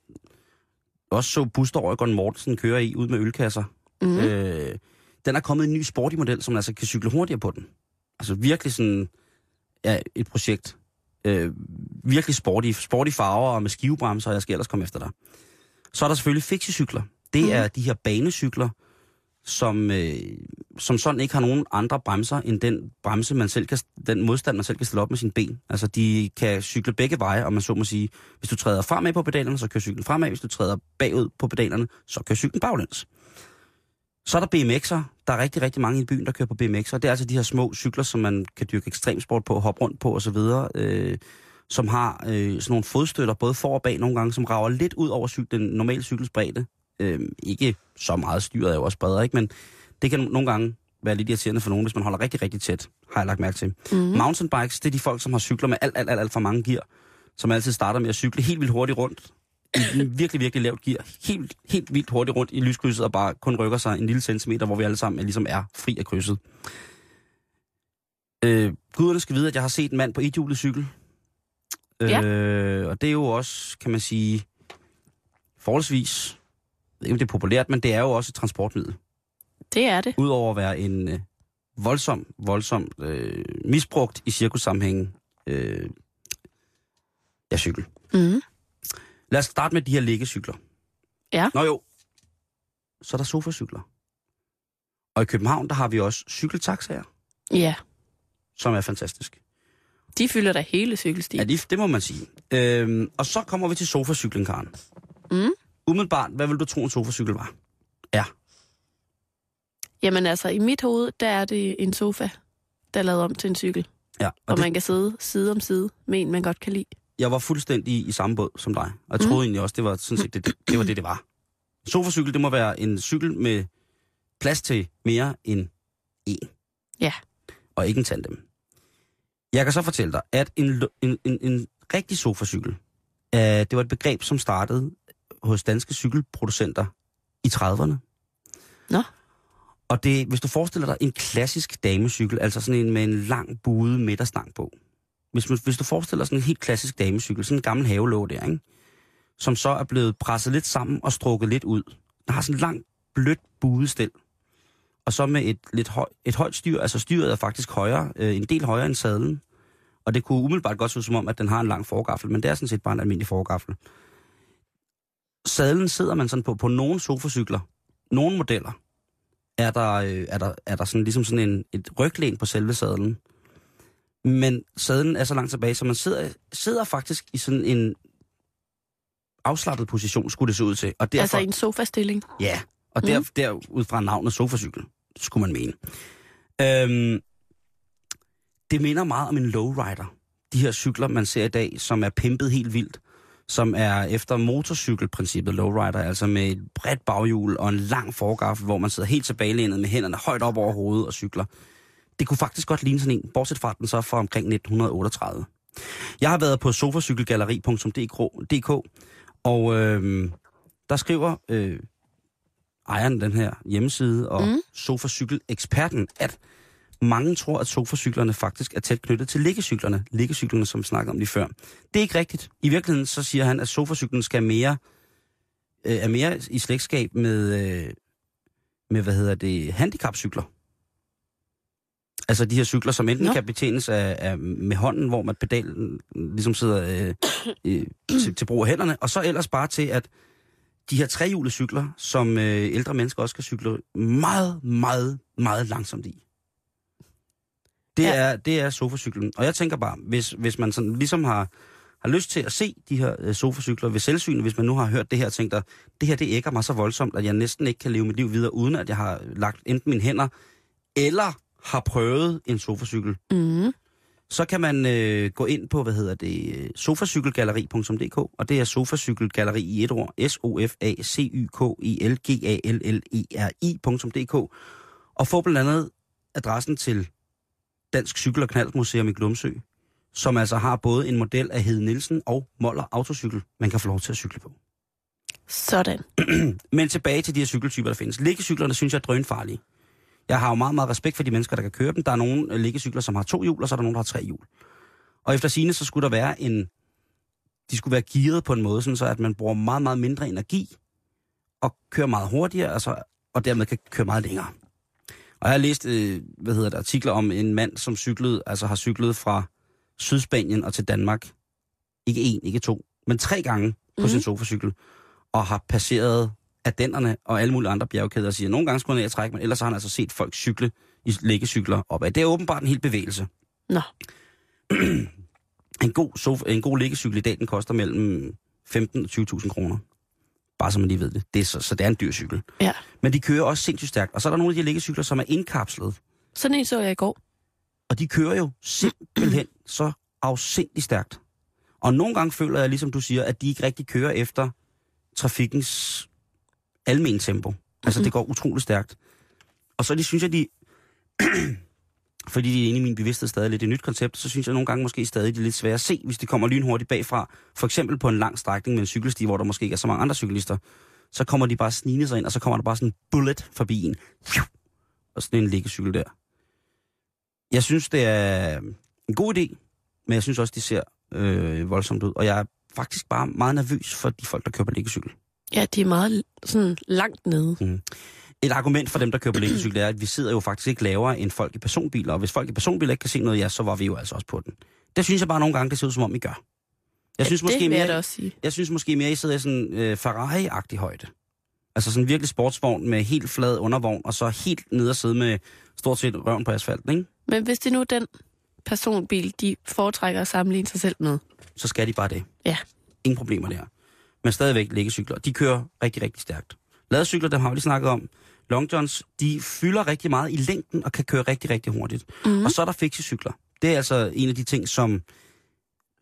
også så Buster Røgård Mortensen køre i, ud med ølkasser. Mm. Øh, den er kommet en ny sporty model, som altså kan cykle hurtigere på den. Altså virkelig sådan ja, et projekt. Øh, virkelig sporty, sporty farver og med skivebremser, og jeg skal ellers komme efter dig. Så er der selvfølgelig fixicykler. Det mm. er de her banecykler, som, øh, som sådan ikke har nogen andre bremser, end den bremse, man selv kan, den modstand, man selv kan stille op med sine ben. Altså, de kan cykle begge veje, og man så må sige, hvis du træder fremad på pedalerne, så kører cyklen fremad. Hvis du træder bagud på pedalerne, så kører cyklen baglæns. Så er der B M X'er. Der er rigtig, rigtig mange i byen, der kører på B M X'er. Det er altså de her små cykler, som man kan dyrke ekstremsport på, hoppe rundt på osv., øh, som har øh, sådan nogle fodstøtter, både for og bag nogle gange, som rager lidt ud over cyk- den normale cykels bredde. Øh, ikke så meget styret er jo også bredere, ikke? Men det kan nogle gange være lidt irriterende for nogen, hvis man holder rigtig, rigtig tæt, har jeg lagt mærke til. Mm-hmm. Mountainbikes, det er de folk, som har cykler med alt, alt, alt, alt for mange gear, som altid starter med at cykle helt vildt hurtigt rundt, i virkelig, virkelig lavt gear, helt, helt vildt hurtigt rundt i lyskrydset, og bare kun rykker sig en lille centimeter, hvor vi alle sammen er, ligesom er fri af krydset. Øh, guderne skal vide, at jeg har set en mand på ethjulet cykel, øh, ja. og det er jo også, kan man sige, forholdsvis... Det er populært, men det er jo også et transportmiddel. Det er det. Udover at være en øh, voldsom, voldsomt øh, misbrugt i cirkussammenhængen øh, ja, cykel. Mm. Lad os starte med de her liggecykler. Ja. Nå jo, så er der sofacykler. Og i København, der har vi også cykeltaxaer. Ja. Som er fantastisk. De fylder da hele cykelstien. Ja, de, det må man sige. Øh, og så kommer vi til sofacyklen, Karen. Mm. Umiddelbart, hvad vil du tro, en sofacykel var? Ja. Jamen altså, i mit hoved, der er det en sofa, der er lavet om til en cykel. Ja. Og, og det... man kan sidde side om side med en, man godt kan lide. Jeg var fuldstændig i samme båd som dig. Og jeg troede mm. egentlig også, det var sådan set, det, det var det, det var. En sofacykel, det må være en cykel med plads til mere end en. Ja. Og ikke en tandem. Jeg kan så fortælle dig, at en, en, en, en rigtig sofacykel, øh, det var et begreb, som startede hos danske cykelproducenter i trediverne. Nå. Og det, hvis du forestiller dig en klassisk damecykel, altså sådan en med en lang buede midterstang på. Hvis, hvis du forestiller sådan en helt klassisk damecykel, sådan en gammel havelåg der, ikke? Som så er blevet presset lidt sammen og strukket lidt ud. Den har sådan en lang, blødt buestel. Og så med et, lidt høj, et højt styr, altså styret er faktisk højere, øh, en del højere end sadlen. Og det kunne umiddelbart godt se ud som om, at den har en lang forgaffel, men det er sådan set bare en almindelig forgaffel. Sadlen sidder man sådan på, på nogle sofacykler, nogle modeller, er der, er der, er der sådan, ligesom sådan en, et ryglæn på selve sadlen. Men sadlen er så langt tilbage, så man sidder, sidder faktisk i sådan en afslappet position, skulle det se ud til. Og derfor, altså en sofastilling? Ja, og der, mm. der ud fra navnet sofacykel, skulle man mene. Øhm, det minder meget om en lowrider. De her cykler, man ser i dag, som er pimpet helt vildt. som er efter motorcykelprincippet lowrider, altså med et bredt baghjul og en lang forgaffel, hvor man sidder helt tilbagelænet med hænderne højt op over hovedet og cykler. Det kunne faktisk godt ligne sådan en, bortset fra den så fra omkring nitten otteogtredive. Jeg har været på sofacykelgalleri punktum d k, og øh, der skriver øh, ejeren den her hjemmeside og mm. sofacykeleksperten, at mange tror, at sofacyklerne faktisk er tæt knyttet til liggecyklerne. Liggecyklerne, som vi snakkede om lige før. Det er ikke rigtigt. I virkeligheden så siger han, at sofacyklen skal mere, øh, er mere i slægtskab med, øh, med, hvad hedder det, handicapcykler. Altså de her cykler, som enten Nå. kan betjenes af, af med hånden, hvor man pedalen ligesom sidder øh, øh, til, til brug af hænderne, og så ellers bare til, at de her trehjulede cykler, som øh, ældre mennesker også kan cykle meget, meget, meget langsomt i. Det, ja. er, det er sofacyklen. Og jeg tænker bare, hvis, hvis man sådan ligesom har, har lyst til at se de her sofacykler ved selvsyn, hvis man nu har hørt det her og tænker, det her det ægger mig så voldsomt, at jeg næsten ikke kan leve mit liv videre, uden at jeg har lagt enten mine hænder, eller har prøvet en sofacykel, mm. så kan man øh, gå ind på, hvad hedder det, sofacykelgalleri punktum d k, og det er sofacykelgalleri i et ord, s o f a c y k e l g a l l e r i punktum d k, og få blandt andet adressen til Dansk Cykel- og Knaldmuseum i Glumsø, som altså har både en model af Hed Nielsen og Møller Autocykel, man kan få lov til at cykle på. Sådan. Men tilbage til de her cykeltyper, der findes. Liggecyklerne synes jeg er drønfarlige. Jeg har jo meget, meget respekt for de mennesker, der kan køre dem. Der er nogle liggecykler, som har to hjul, og så er der nogle, der har tre hjul. Og efter sigende, så skulle der være en... De skulle være gearet på en måde, sådan så at man bruger meget, meget mindre energi, og kører meget hurtigere, altså, og dermed kan køre meget længere. Og jeg har læst øh, hvad hedder det, artikler om en mand, som cyklede, altså har cyklet fra Sydspanien og til Danmark. Ikke en, ikke to, men tre gange på mm. sin sofacykel, og har passeret Ardennerne og alle mulige andre bjergkæder, siger, nogle gange skulle han ned og trække, men ellers har han altså set folk cykle i læggecykler opad. Det er åbenbart en hel bevægelse. Nå. En god, sofa, en god læggecykel i dag, den koster mellem femten og tyve tusind kroner. Bare så man lige ved det. det er så, så det er en dyr cykel. Ja. Men de kører også sindssygt stærkt. Og så er der nogle af de læggecykler, som er indkapslet. Sådan en så jeg i går. Og de kører jo simpelthen så afsindigt stærkt. Og nogle gange føler jeg, ligesom du siger, at de ikke rigtig kører efter trafikkens almen tempo. Altså, mm-hmm. det går utroligt stærkt. Og så de, synes jeg, de... fordi de er inde i min bevidsthed stadig lidt et nyt koncept, så synes jeg nogle gange måske stadig, de er lidt svære at se, hvis de kommer lynhurtigt bagfra. For eksempel på en lang strækning med en cykelsti, hvor der måske ikke er så mange andre cyklister. Så kommer de bare snigende sig ind, og så kommer der bare sådan en bullet forbi en. Og sådan en liggecykel der. Jeg synes, det er en god idé, men jeg synes også, de ser øh, voldsomt ud. Og jeg er faktisk bare meget nervøs for de folk, der kører på liggecykel. Ja, de er meget sådan langt nede. Mm. Et argument for dem, der kører på læggecykel, er, at vi sidder jo faktisk ikke lavere end folk i personbiler. Og hvis folk i personbiler ikke kan se noget, ja, så var vi jo altså også på den. Det synes jeg bare nogle gange, det ser ud som om, I gør. Jeg synes, ja, måske, mere, jeg, jeg synes måske mere, I sidder i sådan øh, Ferrari-agtig højde. Altså sådan virkelig sportsvogn med helt flad undervogn, og så helt nede og sidde med stort set røven på asfalten, ikke? Men hvis det nu er den personbil, de foretrækker at sammenligne sig selv med, så skal de bare det. Ja. Ingen problemer der. Men stadigvæk liggecykler. De kører rigtig, rigtig stærkt. Ladecykler, dem har vi lige snakket om. Long johns, de fylder rigtig meget i længden og kan køre rigtig, rigtig hurtigt. Mm-hmm. Og så er der fiksecykler. Det er altså en af de ting, som,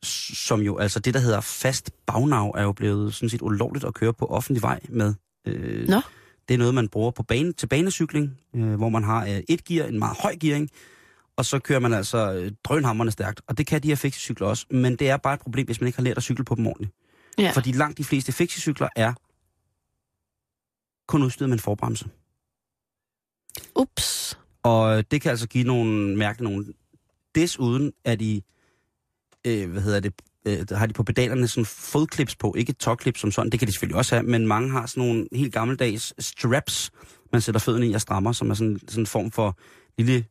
som jo, altså det, der hedder fast bagnav, er jo blevet sådan set ulovligt at køre på offentlig vej med. Øh, Nå. Det er noget, man bruger på bane, til banecykling, øh, hvor man har øh, et gear, en meget høj gearing, og så kører man altså øh, drønhammerne stærkt. Og det kan de her fiksecykler også, men det er bare et problem, hvis man ikke har lært at cykle på dem ordentligt. Ja. Fordi langt de fleste fiksecykler er kun udstyret med en forbremse. Ups. Og det kan altså give nogle mærke nogle. Desuden er de, øh, hvad hedder det, øh, har de på pedalerne sådan fodklips på, ikke tåklips som sådan, det kan de selvfølgelig også have, men mange har sådan nogle helt gammeldags straps, man sætter fødderne i og strammer, som er sådan, sådan en form for lille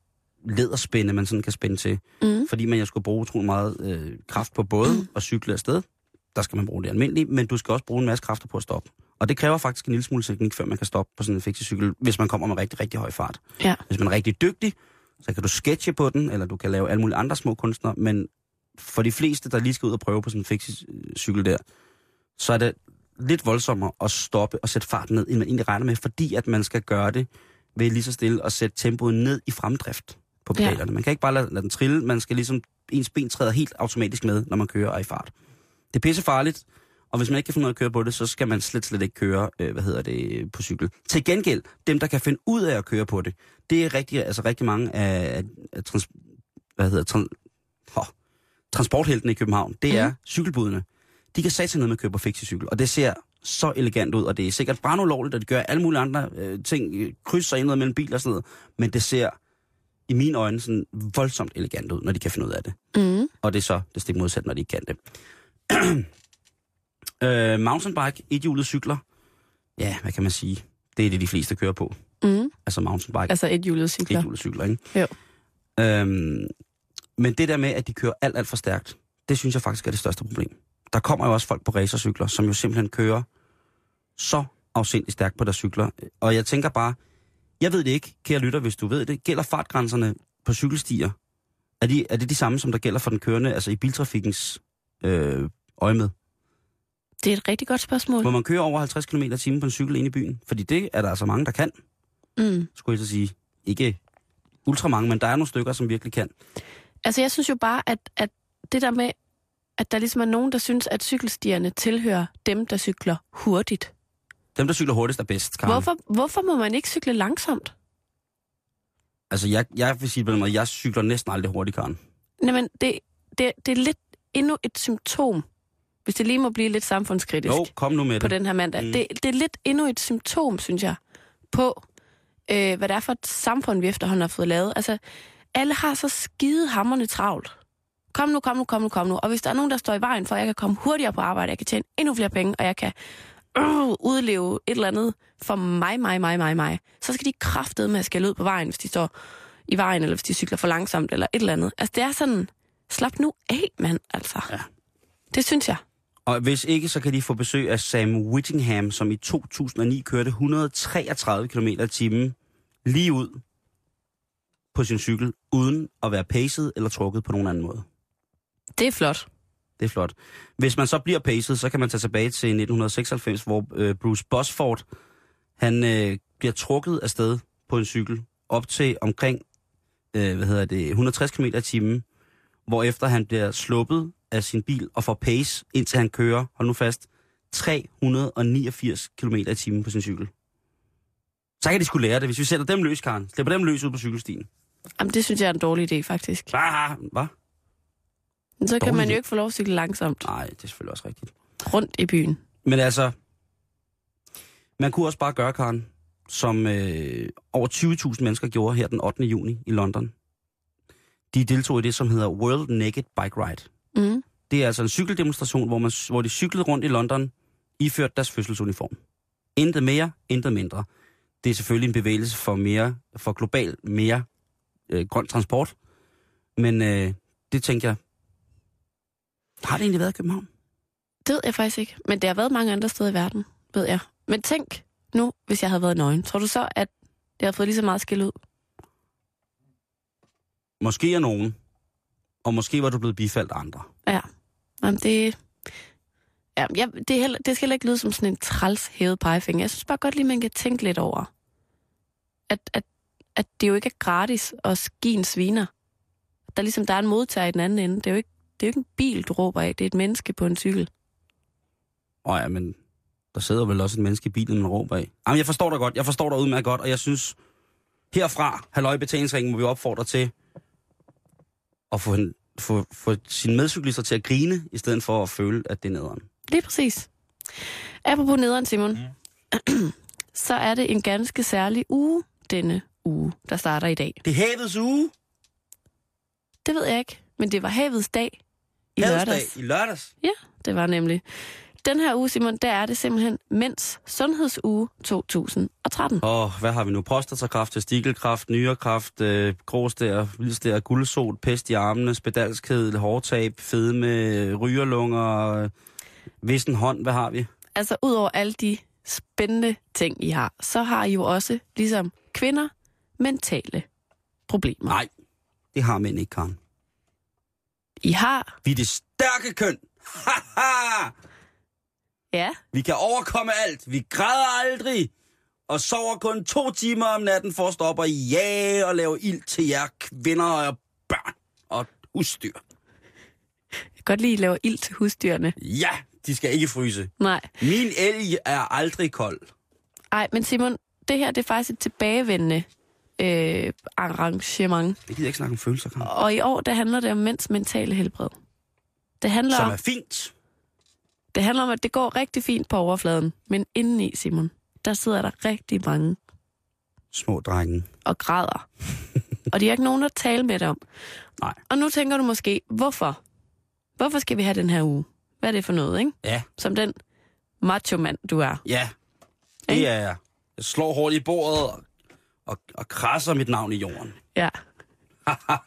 læderspænde, man sådan kan spænde til. Mm. Fordi man jo skulle bruge utrolig meget øh, kraft på både mm. og cykle afsted. Der skal man bruge det almindelige, men du skal også bruge en masse kræfter på at stoppe. Og det kræver faktisk en lille smule teknik, før man kan stoppe på sådan en fiksecykel, hvis man kommer med rigtig, rigtig høj fart. Ja. Hvis man er rigtig dygtig, så kan du sketche på den, eller du kan lave alle mulige andre små kunstner, men for de fleste, der lige skal ud og prøve på sådan en fiksecykel der, så er det lidt voldsommere at stoppe og sætte farten ned, end man egentlig regner med, fordi at man skal gøre det ved lige så stille og sætte tempoet ned i fremdrift på pedalerne. Ja. Man kan ikke bare lade, lade den trille, man skal ligesom, ens ben træder helt automatisk med, når man kører og er i fart. Det er pissefarligt, Og hvis man ikke kan finde noget at køre på det, så skal man slet, slet ikke køre, øh, hvad hedder det, på cykel. Til gengæld, dem der kan finde ud af at køre på det, det er rigtig, altså rigtig mange af, af trans, hvad hedder, trans, oh, transportheltene i København, det er mm. cykelbudene. De kan satse noget med at køre på fixiecykel, og det ser så elegant ud, og det er sikkert brandulovligt, og det gør alle mulige andre øh, ting, krydser ind mellem biler og sådan noget, men det ser i mine øjne sådan voldsomt elegant ud, når de kan finde ud af det. Mm. Og det er så det stik modsat, når de ikke kan det. Uh, mountainbike, ethjulet cykler, ja, hvad kan man sige? Det er det, de fleste kører på. Mm. Altså mountainbike. Altså ethjulet cykler. Ethjulet cykler, ikke? Jo. Øhm, men det der med, at de kører alt, alt for stærkt, det synes jeg faktisk er det største problem. Der kommer jo også folk på racercykler, som jo simpelthen kører så afsindigt stærkt på deres cykler. Og jeg tænker bare, jeg ved det ikke, kære lytter, hvis du ved det, gælder fartgrænserne på cykelstier? Er, de, er det de samme, som der gælder for den kørende, altså i biltrafikkens øh, øje med? Det er et rigtig godt spørgsmål. Må man køre over halvtreds kilometer i timen på en cykel inde i byen? Fordi det er der altså mange, der kan. Mm. Skulle jeg så sige. Ikke ultra mange, men der er nogle stykker, som virkelig kan. Altså jeg synes jo bare, at, at det der med, at der ligesom er nogen, der synes, at cykelstierne tilhører dem, der cykler hurtigt. Dem, der cykler hurtigst, er bedst, Karen. Hvorfor, hvorfor må man ikke cykle langsomt? Altså jeg, jeg vil sige, at jeg cykler næsten aldrig hurtigt, Karen. Jamen, det, det, det er lidt endnu et symptom. Hvis det lige må blive lidt samfundskritisk jo, kom nu med på det. Den her mandag. Mm. Det, det er lidt endnu et symptom, synes jeg, på, øh, hvad det er for et samfund, vi efterhånden har fået lavet. Altså, alle har så skide hammerne travlt. Kom nu, kom nu, kom nu, kom nu. Og hvis der er nogen, der står i vejen for, at jeg kan komme hurtigere på arbejde, jeg kan tjene endnu flere penge, og jeg kan øh, udleve et eller andet for mig, mig, mig, mig, mig, så skal de kraftede med at skælde ud på vejen, hvis de står i vejen, eller hvis de cykler for langsomt, eller et eller andet. Altså, det er sådan, slap nu af, mand, altså. Ja. Det synes jeg. Og hvis ikke, så kan de få besøg af Sam Whittingham, som i to tusind og ni kørte et hundrede og treogtredive kilometer i timen lige ud på sin cykel, uden at være pacet eller trukket på nogen anden måde. Det er flot. Det er flot. Hvis man så bliver pacet, så kan man tage tilbage til nitten seksoghalvfems, hvor øh, Bruce Bosford, han øh, bliver trukket afsted på en cykel op til omkring øh, hvad hedder det, et hundrede og tres kilometer i timen, hvorefter han bliver sluppet af sin bil og får pace, indtil han kører, hold nu fast, tre hundrede og niogfirs kilometer i timen på sin cykel. Så kan de sgu lære det, hvis vi sætter dem løs, Karen. Slipper dem løs ud på cykelstien. Jamen, det synes jeg er en dårlig idé, faktisk. Ah, hvad? Men så dårlig kan man jo ikke få lov at cykle langsomt. Nej, det er selvfølgelig også rigtigt. Rundt i byen. Men altså, man kunne også bare gøre, Karen, som øh, over tyve tusind mennesker gjorde her den ottende juni i London. De deltog i det, som hedder World Naked Bike Ride. Mm. Det er altså en cykeldemonstration, hvor, man, hvor de cyklede rundt i London, iført deres fødselsuniform. Intet mere, intet mindre. Det er selvfølgelig en bevægelse for, mere, for global mere øh, grøn transport. Men øh, det tænker jeg, har det egentlig været i København? Det ved jeg faktisk ikke, men det har været mange andre steder i verden, ved jeg. Men tænk nu, hvis jeg havde været nøgen. Tror du så, at det har fået lige så meget skil ud? Måske er nogen. Og måske var du blevet bifaldt andre. Ja, jamen det, ja, det, heller, det skal heller ikke lyde som sådan en træls hævet pegefinger. Jeg synes bare godt lige, man kan tænke lidt over, at, at, at det jo ikke er gratis at give en sviner. Der, ligesom, der er en modtager i den anden ende. Det er jo ikke, det er jo ikke en bil, du råber af. Det er et menneske på en cykel. Åh ja, men der sidder vel også et menneske i bilen, man råber af. Jamen jeg forstår dig godt. Jeg forstår dig udmærket godt. Og jeg synes, herfra, Halløj i Betalingsringen, må vi opfordre til og få, få, få sine medcyklister til at grine, i stedet for at føle, at det er nederen. Lige præcis. Apropos nederen, Simon, mm. så er det en ganske særlig uge denne uge, der starter i dag. Det er havets uge? Det ved jeg ikke, men det var havets dag i havets lørdags. Havets dag i lørdags? Ja, det var nemlig. Den her uge, Simon, der er det simpelthen Mænds Sundhedsuge to tusind og tretten. Åh, oh, hvad har vi nu? Prostatakræft, testikelkræft, nyrekræft, øh, gråstær, vildstær, guldsot, pest i armene, spedalskhed, hårtab, fedme, rygerlunger, øh, vissen hånd, hvad har vi? Altså, ud over alle de spændende ting, I har, så har I jo også, ligesom kvinder, mentale problemer. Nej, det har mænd ikke, Karen. I har? Vi er det stærke køn! Haha! Ja. Vi kan overkomme alt. Vi græder aldrig. Og sover kun to timer om natten for at stoppe og jage og lave ild til jer kvinder og børn og husdyr. Jeg kan godt lide at lave ild til husdyrene. Ja, de skal ikke fryse. Nej. Min elg er aldrig kold. Nej, men Simon, det her det er faktisk et tilbagevendende øh, arrangement. Det gider ikke snakke om følelser, Karen. Og i år, der handler det om mænds mentale helbred. Det handler Som er om, fint. Det handler om, at det går rigtig fint på overfladen, men indeni, Simon, der sidder der rigtig mange små drenge og græder. Og de har ikke nogen at tale med dig om. Nej. Og nu tænker du måske, hvorfor? Hvorfor skal vi have den her uge? Hvad er det for noget, ikke? Ja. Som den macho-mand, du er. Ja, det ikke? Er jeg. Jeg slår hårdt i bordet og, og, og krasser mit navn i jorden. Ja.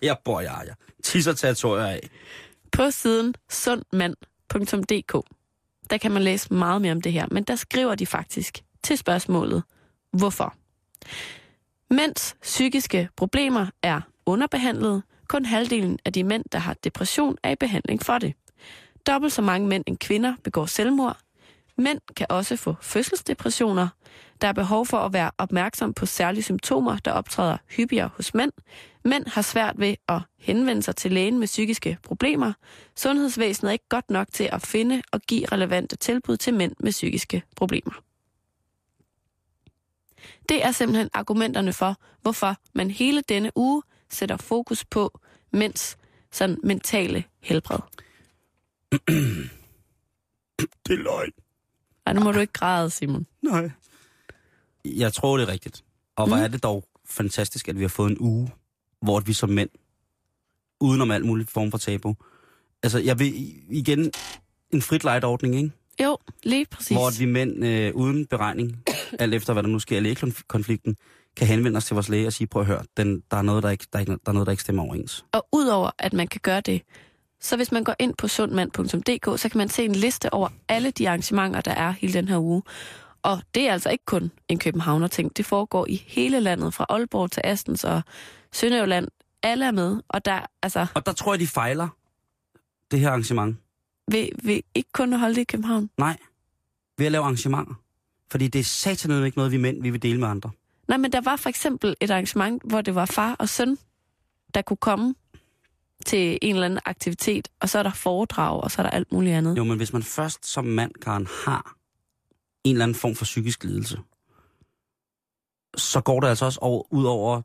jeg bor jeg, jeg. Tisser territorier af. På siden sundmand punktum d k, der kan man læse meget mere om det her, men der skriver de faktisk til spørgsmålet, hvorfor? Mænds psykiske problemer er underbehandlede. Kun halvdelen af de mænd, der har depression, er i behandling for det. Dobbelt så mange mænd end kvinder begår selvmord. Mænd kan også få fødselsdepressioner. Der er behov for at være opmærksom på særlige symptomer, der optræder hyppigere hos mænd. Mænd har svært ved at henvende sig til lægen med psykiske problemer. Sundhedsvæsenet er ikke godt nok til at finde og give relevante tilbud til mænd med psykiske problemer. Det er simpelthen argumenterne for, hvorfor man hele denne uge sætter fokus på mænds sådan mentale helbred. Det er løgn. Ej, nu må du ikke græde, Simon. Nej. Jeg tror, det er rigtigt. Og hvor mm. er det dog fantastisk, at vi har fået en uge, hvor vi som mænd, udenom alt muligt form for tabu, altså jeg vil igen, en frit lejtordning, ikke? Jo, lige præcis. Hvor vi mænd øh, uden beregning, alt efter hvad der nu sker i lægekonflikten, kan henvende os til vores læge og sige, prøv at høre, den, der, er noget, der, ikke, der, er ikke, der er noget, der ikke stemmer overens. Og udover at man kan gøre det, så hvis man går ind på sundmand punktum d k, så kan man se en liste over alle de arrangementer, der er hele den her uge. Og det er altså ikke kun en københavner-ting. Det foregår i hele landet, fra Aalborg til Astens og Sønderjylland. Alle er med, og der altså... Og der tror jeg, de fejler det her arrangement. Vil, vil ikke kun holde det i København? Nej, ved at lave arrangementer. Fordi det er satanede ikke noget, vi mænd vi vil dele med andre. Nej, men der var for eksempel et arrangement, hvor det var far og søn, der kunne komme til en eller anden aktivitet, og så er der foredrag, og så er der alt muligt andet. Jo, men hvis man først som mand, Karen, har en eller anden form for psykisk lidelse, så går det altså også over, ud over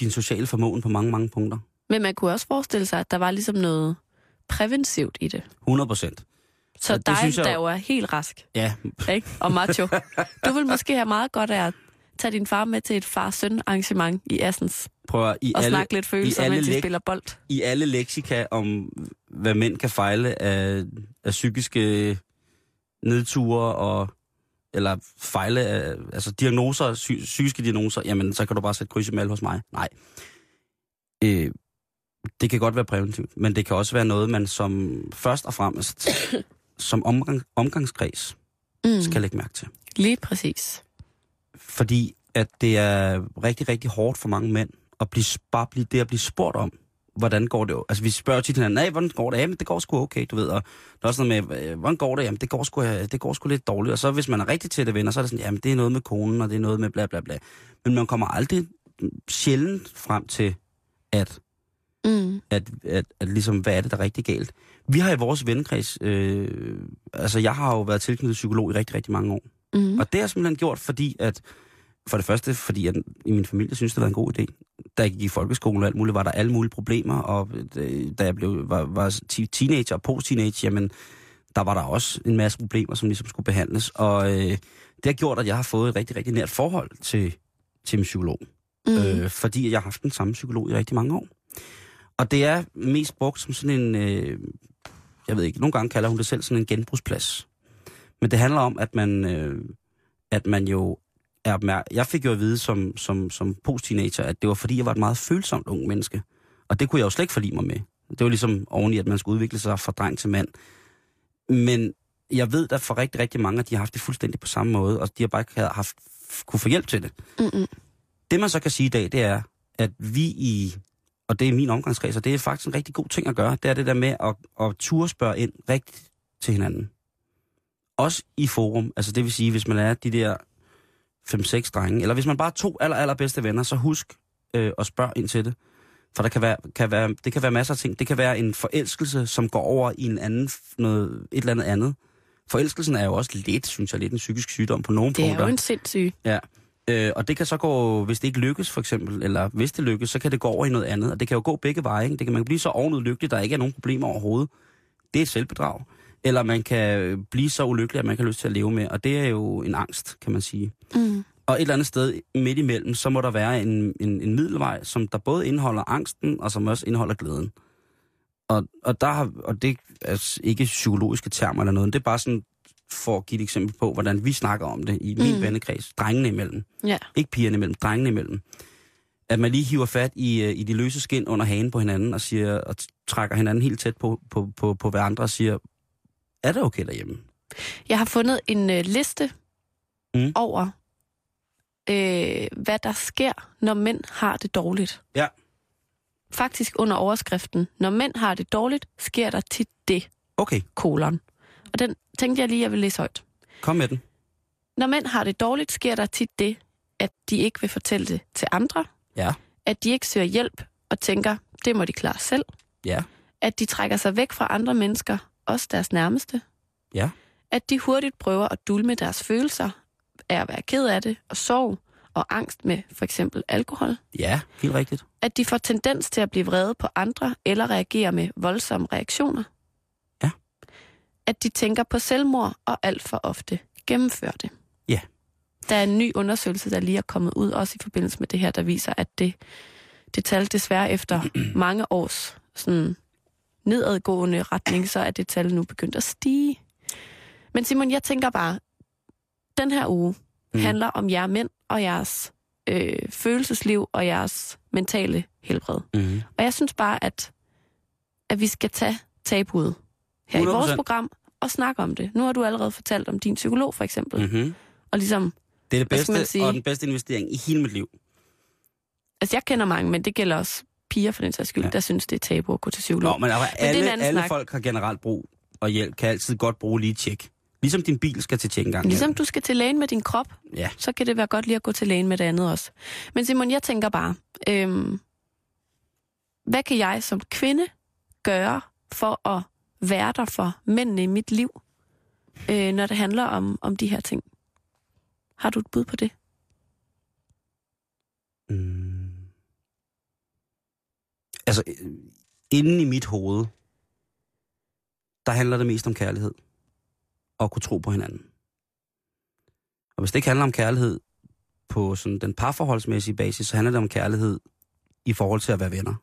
din sociale formåen på mange, mange punkter. Men man kunne også forestille sig, at der var ligesom noget præventivt i det. hundrede procent. Så, så dig, synes jeg... der jo er helt rask. Ja. Ikke? Og macho. Du vil måske have meget godt af at tage din far med til et far-søn-arrangement i Assens. Prøv at, i og alle, snakke lidt følelser, mens de spiller bold. I alle leksika om, hvad mænd kan fejle af, af psykiske nedture, og, eller fejle af altså diagnoser, sy, psykiske diagnoser, jamen så kan du bare sætte kryds i mal hos mig. Nej. Øh, det kan godt være præventivt, men det kan også være noget, man som først og fremmest som omgang, omgangskreds mm. skal lægge mærke til. Lige præcis. Fordi at det er rigtig, rigtig hårdt for mange mænd at blive, bare blive, det at blive spurgt om, hvordan går det? Altså vi spørger tit hinanden, nej, hvordan går det? Jamen det går sgu okay, du ved. Og der er også noget med, hvordan går det? Jamen det går sgu, det går sgu lidt dårligt. Og så hvis man er rigtig tætte venner, så er det sådan, jamen det er noget med konen, og det er noget med bla bla bla. Men man kommer aldrig sjældent frem til, at, mm. at, at, at, at ligesom, hvad er det, der er rigtig galt? Vi har i vores vennekreds, øh, altså jeg har jo været tilknyttet psykolog i rigtig, rigtig mange år. Mm. Og det har simpelthen gjort, fordi at, for det første, fordi at i min familie synes, det var en god idé. Da jeg gik i folkeskolen og alt muligt, var der alle mulige problemer, og da jeg blev, var, var teenager og post-teenager, jamen, der var der også en masse problemer, som ligesom skulle behandles. Og øh, det har gjort, at jeg har fået et rigtig, rigtig nært forhold til, til min psykolog. Mm. Øh, fordi jeg har haft den samme psykolog i rigtig mange år. Og det er mest brugt som sådan en, øh, jeg ved ikke, nogle gange kalder hun det selv sådan en genbrugsplads. Men det handler om, at man, øh, at man jo er opmærksom. Jeg fik jo at vide som, som, som post-teenager, at det var fordi, jeg var et meget følsomt ung menneske. Og det kunne jeg jo slet ikke forlige mig med. Det var ligesom oveni, at man skulle udvikle sig fra dreng til mand. Men jeg ved, at for rigtig, rigtig mange, at de har haft det fuldstændig på samme måde, og de har bare ikke haft, kunne få hjælp til det. Mm-mm. Det, man så kan sige i dag, det er, at vi i, og det er min omgangskreds, og det er faktisk en rigtig god ting at gøre, det er det der med at, at turde spørge ind rigtigt til hinanden. Også i forum, altså det vil sige, hvis man er de der fem seks drenge, eller hvis man bare er to aller, aller bedste venner, så husk øh, at spørge ind til det. For der kan være, kan være, det kan være masser af ting. Det kan være en forelskelse, som går over i en anden, noget, et eller andet andet. forelskelsen er jo også lidt, synes jeg, lidt en psykisk sygdom på nogle punkter. Det er punkter. Jo en sindssyg. Ja. Øh, og det kan så gå, hvis det ikke lykkes for eksempel, eller hvis det lykkes, så kan det gå over i noget andet. Og det kan jo gå begge veje. Ikke? Det kan, man kan blive så ovenud lykkelig, der ikke er nogen problemer overhovedet. Det er et selvbedrag. Eller man kan blive så ulykkelig, at man kan lyst til at leve med. Og det er jo en angst, kan man sige. Mm. Og et eller andet sted midt imellem, så må der være en, en, en middelvej, som der både indeholder angsten, og som også indeholder glæden. Og, og, der har, og det er ikke psykologiske termer eller noget, det er bare sådan, for at give et eksempel på, hvordan vi snakker om det i min mm. vennekreds, drengene imellem. Yeah. Ikke pigerne imellem, drengene imellem. At man lige hiver fat i, i de løse skin under hagen på hinanden, og, siger, og trækker hinanden helt tæt på, på, på, på hverandre og siger, er det okay derhjemme? Jeg har fundet en øh, liste mm. over, øh, hvad der sker, når mænd har det dårligt. Ja. Faktisk under overskriften, når mænd har det dårligt, sker der tit det. Okay. Kolon. Og den tænkte jeg lige, jeg ville læse højt. Kom med den. Når mænd har det dårligt, sker der tit det, at de ikke vil fortælle det til andre. Ja. At de ikke søger hjælp og tænker, det må de klare selv. Ja. At de trækker sig væk fra andre mennesker, også deres nærmeste. Ja. At de hurtigt prøver at dulme deres følelser af at være ked af det og sorg og angst med for eksempel alkohol. Ja, helt rigtigt. At de får tendens til at blive vrede på andre eller reagerer med voldsomme reaktioner. Ja. At de tænker på selvmord og alt for ofte gennemfører det. Ja. Der er en ny undersøgelse, der lige er kommet ud, også i forbindelse med det her, der viser, at det, det tal desværre efter mange års sådan nedadgående retning, så er det tal nu begyndt at stige. Men Simon, jeg tænker bare, den her uge mm. handler om jer mænd og jeres øh, følelsesliv og jeres mentale helbred. Mm. Og jeg synes bare, at, at vi skal tage tabuet her hundrede procent i vores program og snakke om det. Nu har du allerede fortalt om din psykolog, for eksempel. Mm-hmm. Og ligesom, det er det bedste sige, og den bedste investering i hele mit liv. Altså, jeg kender mange, men det gælder også piger for den sags skyld, ja. Der synes, det er tabu at gå til psykolog. Nå, men, altså, men alle, alle folk har generelt brug og hjælp, kan altid godt bruge lige tjek. Ligesom din bil skal til tjek en gang. Ligesom du skal til lægen med din krop, ja. Så kan det være godt lige at gå til lægen med det andet også. Men Simon, jeg tænker bare, øhm, hvad kan jeg som kvinde gøre for at være der for mændene i mit liv, øh, når det handler om, om de her ting? Har du et bud på det? Mm. Altså, inden i mit hoved, der handler det mest om kærlighed. Og kunne tro på hinanden. Og hvis det ikke handler om kærlighed på sådan den parforholdsmæssige basis, så handler det om kærlighed i forhold til at være venner.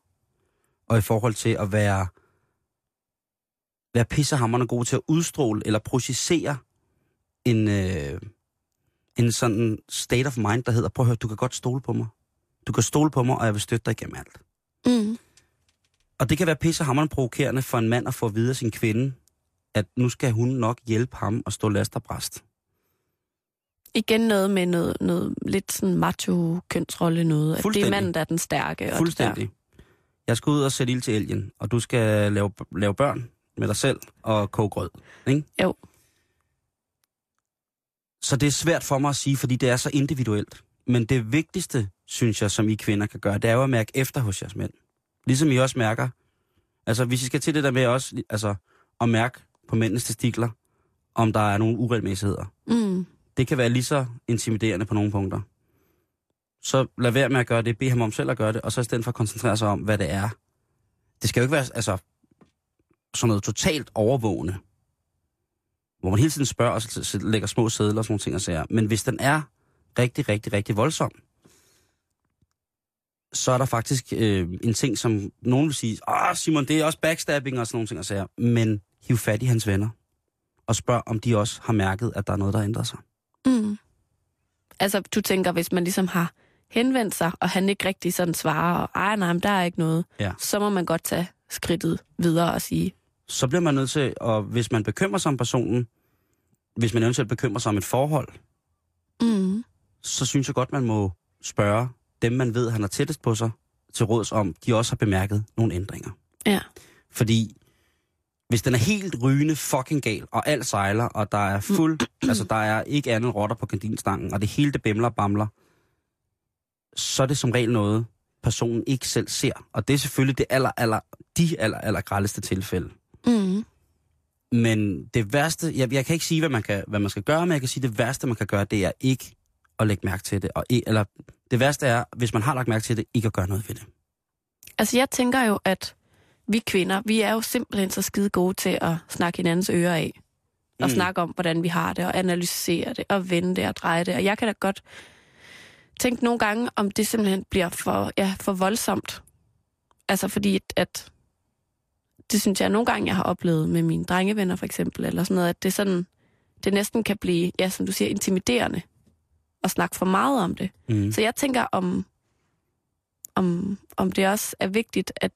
Og i forhold til at være, være pissehamrende gode til at udstråle eller processere en, øh, en sådan state of mind, der hedder, prøv at høre, du kan godt stole på mig. Du kan stole på mig, og jeg vil støtte dig igennem alt. Mm. Og det kan være pissehamrende provokerende for en mand at få at vide af sin kvinde, at nu skal hun nok hjælpe ham at stå last og bræst. Igen noget med noget, noget lidt sådan macho-kønsrolle noget. At det er manden, der er den stærke. Og fuldstændig. Der. Jeg skal ud og sætte ild til elgen, og du skal lave, lave børn med dig selv og koge grød, ikke? Jo. Så det er svært for mig at sige, fordi det er så individuelt. Men det vigtigste, synes jeg, som I kvinder kan gøre, det er jo at mærke efter hos jeres mænd. Ligesom I også mærker. Altså, hvis I skal til det der med også, altså, at mærke på mændenes testikler, om der er nogle uregelmæssigheder. Mm. Det kan være lige så intimiderende på nogle punkter. Så lad være med at gøre det, bed ham om selv at gøre det, og så i stedet for at koncentrere sig om, hvad det er. Det skal jo ikke være altså, sådan noget totalt overvågende, hvor man hele tiden spørger og så lægger små sedler og sådan nogle ting og sager. Men hvis den er rigtig, rigtig, rigtig voldsom, så er der faktisk øh, en ting, som nogen vil sige, ah Simon, det er også backstabbing og sådan nogle ting og sager, men hiv fat i hans venner og spørg, om de også har mærket, at der er noget, der ændrer sig. Mm. Altså, du tænker, hvis man ligesom har henvendt sig, og han ikke rigtig sådan svarer, og ej nej, men der er ikke noget, ja. Så må man godt tage skridtet videre og sige. Så bliver man nødt til, og hvis man bekymrer sig om personen, hvis man eventuelt bekymrer sig om et forhold, mm. så synes jeg godt, man må spørge dem, man ved, han er tættest på sig, til råds om, de også har bemærket nogle ændringer. Ja. Fordi hvis den er helt rygende fucking gal, og alt sejler, og der er fuld, altså der er ikke andet rotter på kandinstangen, og det hele det bimler og bamler, så er det som regel noget, personen ikke selv ser. Og det er selvfølgelig det aller, aller, de aller, aller grelleste tilfælde. Mm. Men det værste, jeg, jeg kan ikke sige, hvad man, kan, hvad man skal gøre, men jeg kan sige, det værste, man kan gøre, det er ikke at lægge mærke til det. Og, eller det værste er, hvis man har lagt mærke til det, ikke at gøre noget ved det. Altså jeg tænker jo, at vi kvinder, vi er jo simpelthen så skide gode til at snakke hinandens ører af. Og mm. snakke om, hvordan vi har det, og analysere det, og vende det, og dreje det. Og jeg kan da godt tænke nogle gange, om det simpelthen bliver for, ja, for voldsomt. Altså fordi, at det synes jeg nogle gange, jeg har oplevet med mine drengevenner for eksempel, eller sådan noget, at det, sådan, det næsten kan blive, ja, som du siger, intimiderende at snakke for meget om det. Mm. Så jeg tænker, om, om, om det også er vigtigt, at,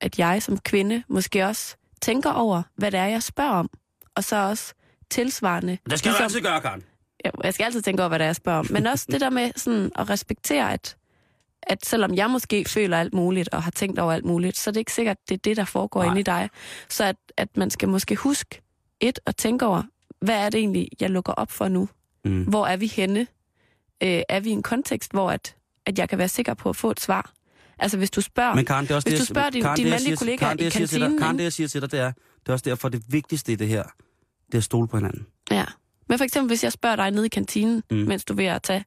at jeg som kvinde måske også tænker over, hvad det er, jeg spørger om. Og så også tilsvarende. Det skal ligesom, du altid gøre, Karen. Ja, jeg skal altid tænke over, hvad der er, jeg spørger om. Men også det der med sådan at respektere, at, at selvom jeg måske føler alt muligt, og har tænkt over alt muligt, så er det ikke sikkert, at det er det, der foregår Nej. inde i dig. Så at, at man skal måske huske et at tænke over, hvad er det egentlig, jeg lukker op for nu? Mm. Hvor er vi henne? Øh, er vi i en kontekst, hvor at, at jeg kan være sikker på at få et svar? Altså hvis du spørger, Men Karen, det er også hvis du spørger din, din mandlige kollega i kantinen... Karen, det jeg siger til dig, det er... Det er også derfor, det vigtigste i det her, det er at stole på hinanden. Ja. Men for eksempel, hvis jeg spørger dig nede i kantinen, mm. mens du er ved at tage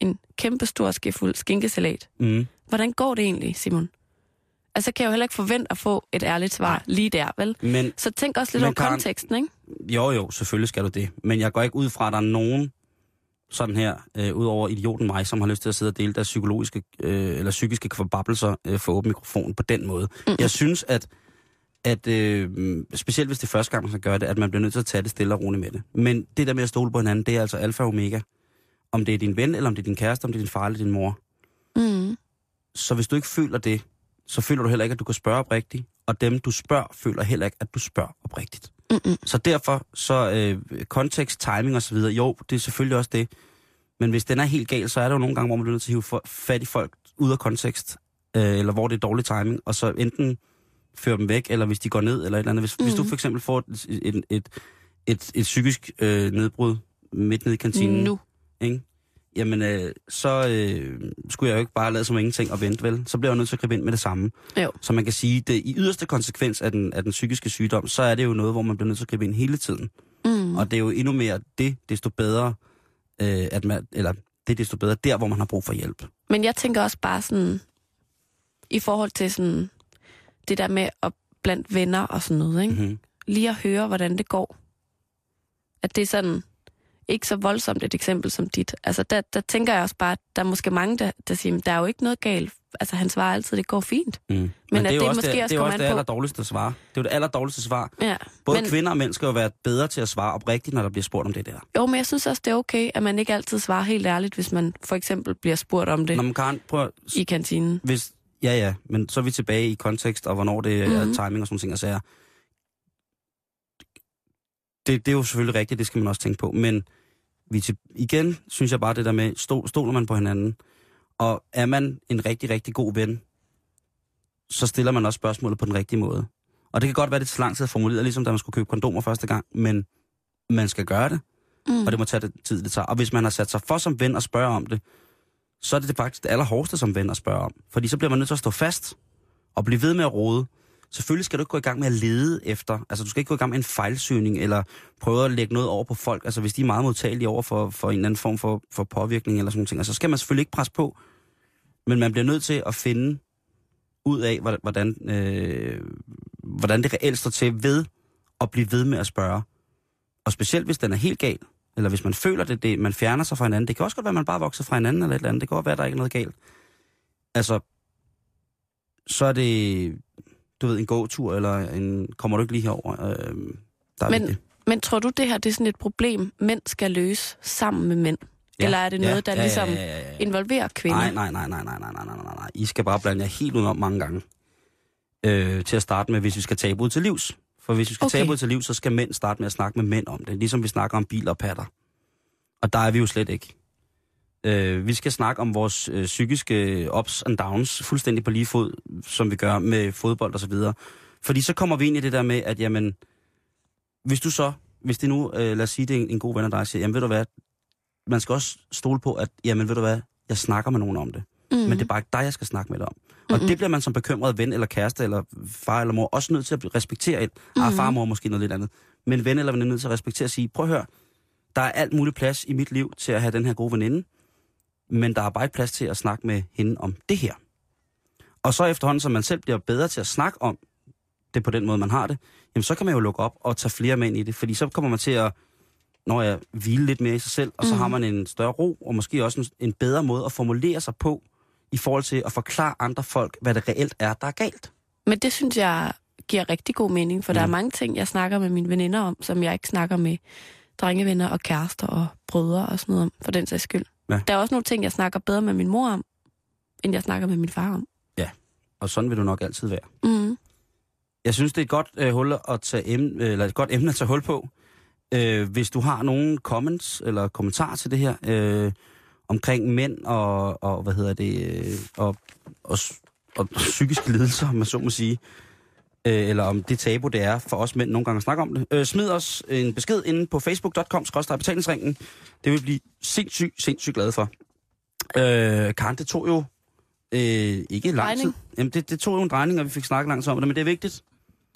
en kæmpe stor skefuld skinkesalat. Mm. Hvordan går det egentlig, Simon? Altså, kan jeg jo heller ikke forvente at få et ærligt svar Nej. lige der, vel? Men, så tænk også lidt om Karen, konteksten, ikke? Jo, jo, selvfølgelig skal du det. Men jeg går ikke ud fra, at der er nogen sådan her, øh, ud over idioten mig, som har lyst til at sidde og dele deres psykologiske øh, eller psykiske kvababbelser øh, for åben mikrofon på den måde. Mm. Jeg synes, at at øh, specielt hvis det er første gang, man skal gøre det, at man bliver nødt til at tage det stille og roligt med det. Men det der med at stole på hinanden, det er altså alfa og omega. Om det er din ven, eller om det er din kæreste, om det er din far eller din mor. Mm. Så hvis du ikke føler det, så føler du heller ikke, at du kan spørge oprigtigt. Og dem, du spørger, føler heller ikke, at du spørger oprigtigt. Mm-mm. Så derfor, så øh, kontekst, timing osv., jo, det er selvfølgelig også det. Men hvis den er helt gal, så er der jo nogle gange, hvor man bliver nødt til at hive for, fat i folk ud af kontekst, øh, eller hvor det er dårlig timing, og så enten føre dem væk, eller hvis de går ned, eller et eller andet. Hvis, mm. hvis du for eksempel får et, et, et, et, et psykisk øh, nedbrud midt nede i kantinen, nu. Ikke? Jamen, øh, så øh, skulle jeg jo ikke bare lade som ingenting og vente, vel? Så bliver jeg nødt til at gribe ind med det samme. Jo. Så man kan sige, at i yderste konsekvens af den, af den psykiske sygdom, så er det jo noget, hvor man bliver nødt til at gribe ind hele tiden. Mm. Og det er jo endnu mere det, desto bedre, øh, at man, eller det desto bedre der, hvor man har brug for hjælp. Men jeg tænker også bare sådan, i forhold til sådan, det der med at blandt venner og sådan noget, ikke? Mm-hmm. Lige at høre, hvordan det går. At det er sådan ikke så voldsomt et eksempel som dit. Altså, der, der tænker jeg også bare, at der er måske mange, der, der siger, der er jo ikke noget galt. Altså, han svarer altid, det går fint. Mm. Men, men det er jo det også måske det, også det, også det allerdårligste svar. Det er jo det allerdårligste svar. Ja, både men, kvinder og mænd skal jo være bedre til at svare oprigtigt, når der bliver spurgt om det der. Jo, men jeg synes også, det er okay, at man ikke altid svarer helt ærligt, hvis man for eksempel bliver spurgt om det. Nå, man kan, prøv, i kantinen. Hvis Ja, ja, men så er vi tilbage i kontekst, og hvornår det mm-hmm. er timing og sådan ting, og sager. Det, det er jo selvfølgelig rigtigt, det skal man også tænke på, men vi til, igen synes jeg bare det der med, stol, stoler man på hinanden, og er man en rigtig, rigtig god ven, så stiller man også spørgsmålet på den rigtige måde. Og det kan godt være, det er så lang tid at formulere, ligesom da man skulle købe kondomer første gang, men man skal gøre det, mm. og det må tage det tid, det tager. Og hvis man har sat sig for som ven og spørger om det, så er det faktisk det allerhårdeste som ven at spørge om. Fordi så bliver man nødt til at stå fast og blive ved med at rode. Selvfølgelig skal du ikke gå i gang med at lede efter. Altså, du skal ikke gå i gang med en fejlsøgning eller prøve at lægge noget over på folk. Altså, hvis de er meget modtagelige over for, for en eller anden form for, for påvirkning eller sådan noget, altså, så skal man selvfølgelig ikke presse på. Men man bliver nødt til at finde ud af, hvordan, øh, hvordan det reelt står til ved at blive ved med at spørge. Og specielt, hvis den er helt gal, eller hvis man føler det, det, man fjerner sig fra hinanden. Det kan også godt være, at man bare vokser fra hinanden eller et eller andet. Det kan godt være, at der ikke er noget galt. Altså, så er det, du ved, en gåtur, eller en, kommer du ikke lige herover? Øh, der men, men tror du, det her det er sådan et problem, mænd skal løse sammen med mænd? Ja, eller er det noget, ja, der ja, ligesom ja, ja, ja, ja. involverer kvinder? Nej, nej, nej, nej, nej, nej, nej, nej, nej. I skal bare blande jer helt udenom mange gange. Øh, til at starte med, hvis vi skal tabe ud til livs. For hvis vi skal okay. tabe ud til liv, så skal mænd starte med at snakke med mænd om det. Ligesom vi snakker om biler og patter. Og der er vi jo slet ikke. Øh, vi skal snakke om vores øh, psykiske ups and downs, fuldstændig på lige fod, som vi gør med fodbold og så videre. Fordi så kommer vi ind i det der med, at jamen, hvis du så, hvis det nu, øh, lad os sige, det er en, en god ven af dig, siger, jamen ved du hvad, man skal også stole på, at jamen ved du hvad, jeg snakker med nogen om det. Mm-hmm. Men det er bare ikke dig, jeg skal snakke med dig om. Og mm-hmm. det bliver man som bekymret ven eller kæreste eller far eller mor også nødt til at respektere et. Mm-hmm. Ah, far og mor måske noget lidt andet. Men ven eller veninde er nødt til at respektere og sige, prøv at høre, der er alt muligt plads i mit liv til at have den her gode veninde, men der er bare ikke plads til at snakke med hende om det her. Og så efterhånden, som man selv bliver bedre til at snakke om det på den måde, man har det, jamen så kan man jo lukke op og tage flere med ind i det, fordi så kommer man til at, når jeg hviler lidt mere i sig selv, og så mm. har man en større ro, og måske også en, en bedre måde at formulere sig på, i forhold til at forklare andre folk, hvad det reelt er, der er galt. Men det synes jeg giver rigtig god mening, for mm. der er mange ting, jeg snakker med mine veninder om, som jeg ikke snakker med drengevenner og kærester og brødre og sådan noget om, for den sags skyld. Ja. Der er også nogle ting, jeg snakker bedre med min mor om, end jeg snakker med min far om. Ja, og sådan vil du nok altid være. Mm. Jeg synes, det er et godt, øh, hul at tage emne, eller et godt emne at tage hul på. Øh, hvis du har nogle comments eller kommentarer til det her, øh, omkring mænd og, og, hvad hedder det, øh, og, og, og psykiske lidelser, om man så må sige, øh, eller om det tabu, det er for os mænd nogle gange at snakke om det, øh, smid os en besked inde på facebook punktum com skråstreg betalingsringen. Det vil blive sindssygt, sindssygt glad for. Øh, Karen, det tog jo øh, ikke lang tid. Jamen, det, det tog jo en drejning, og vi fik snakket langt om det, men det er vigtigt.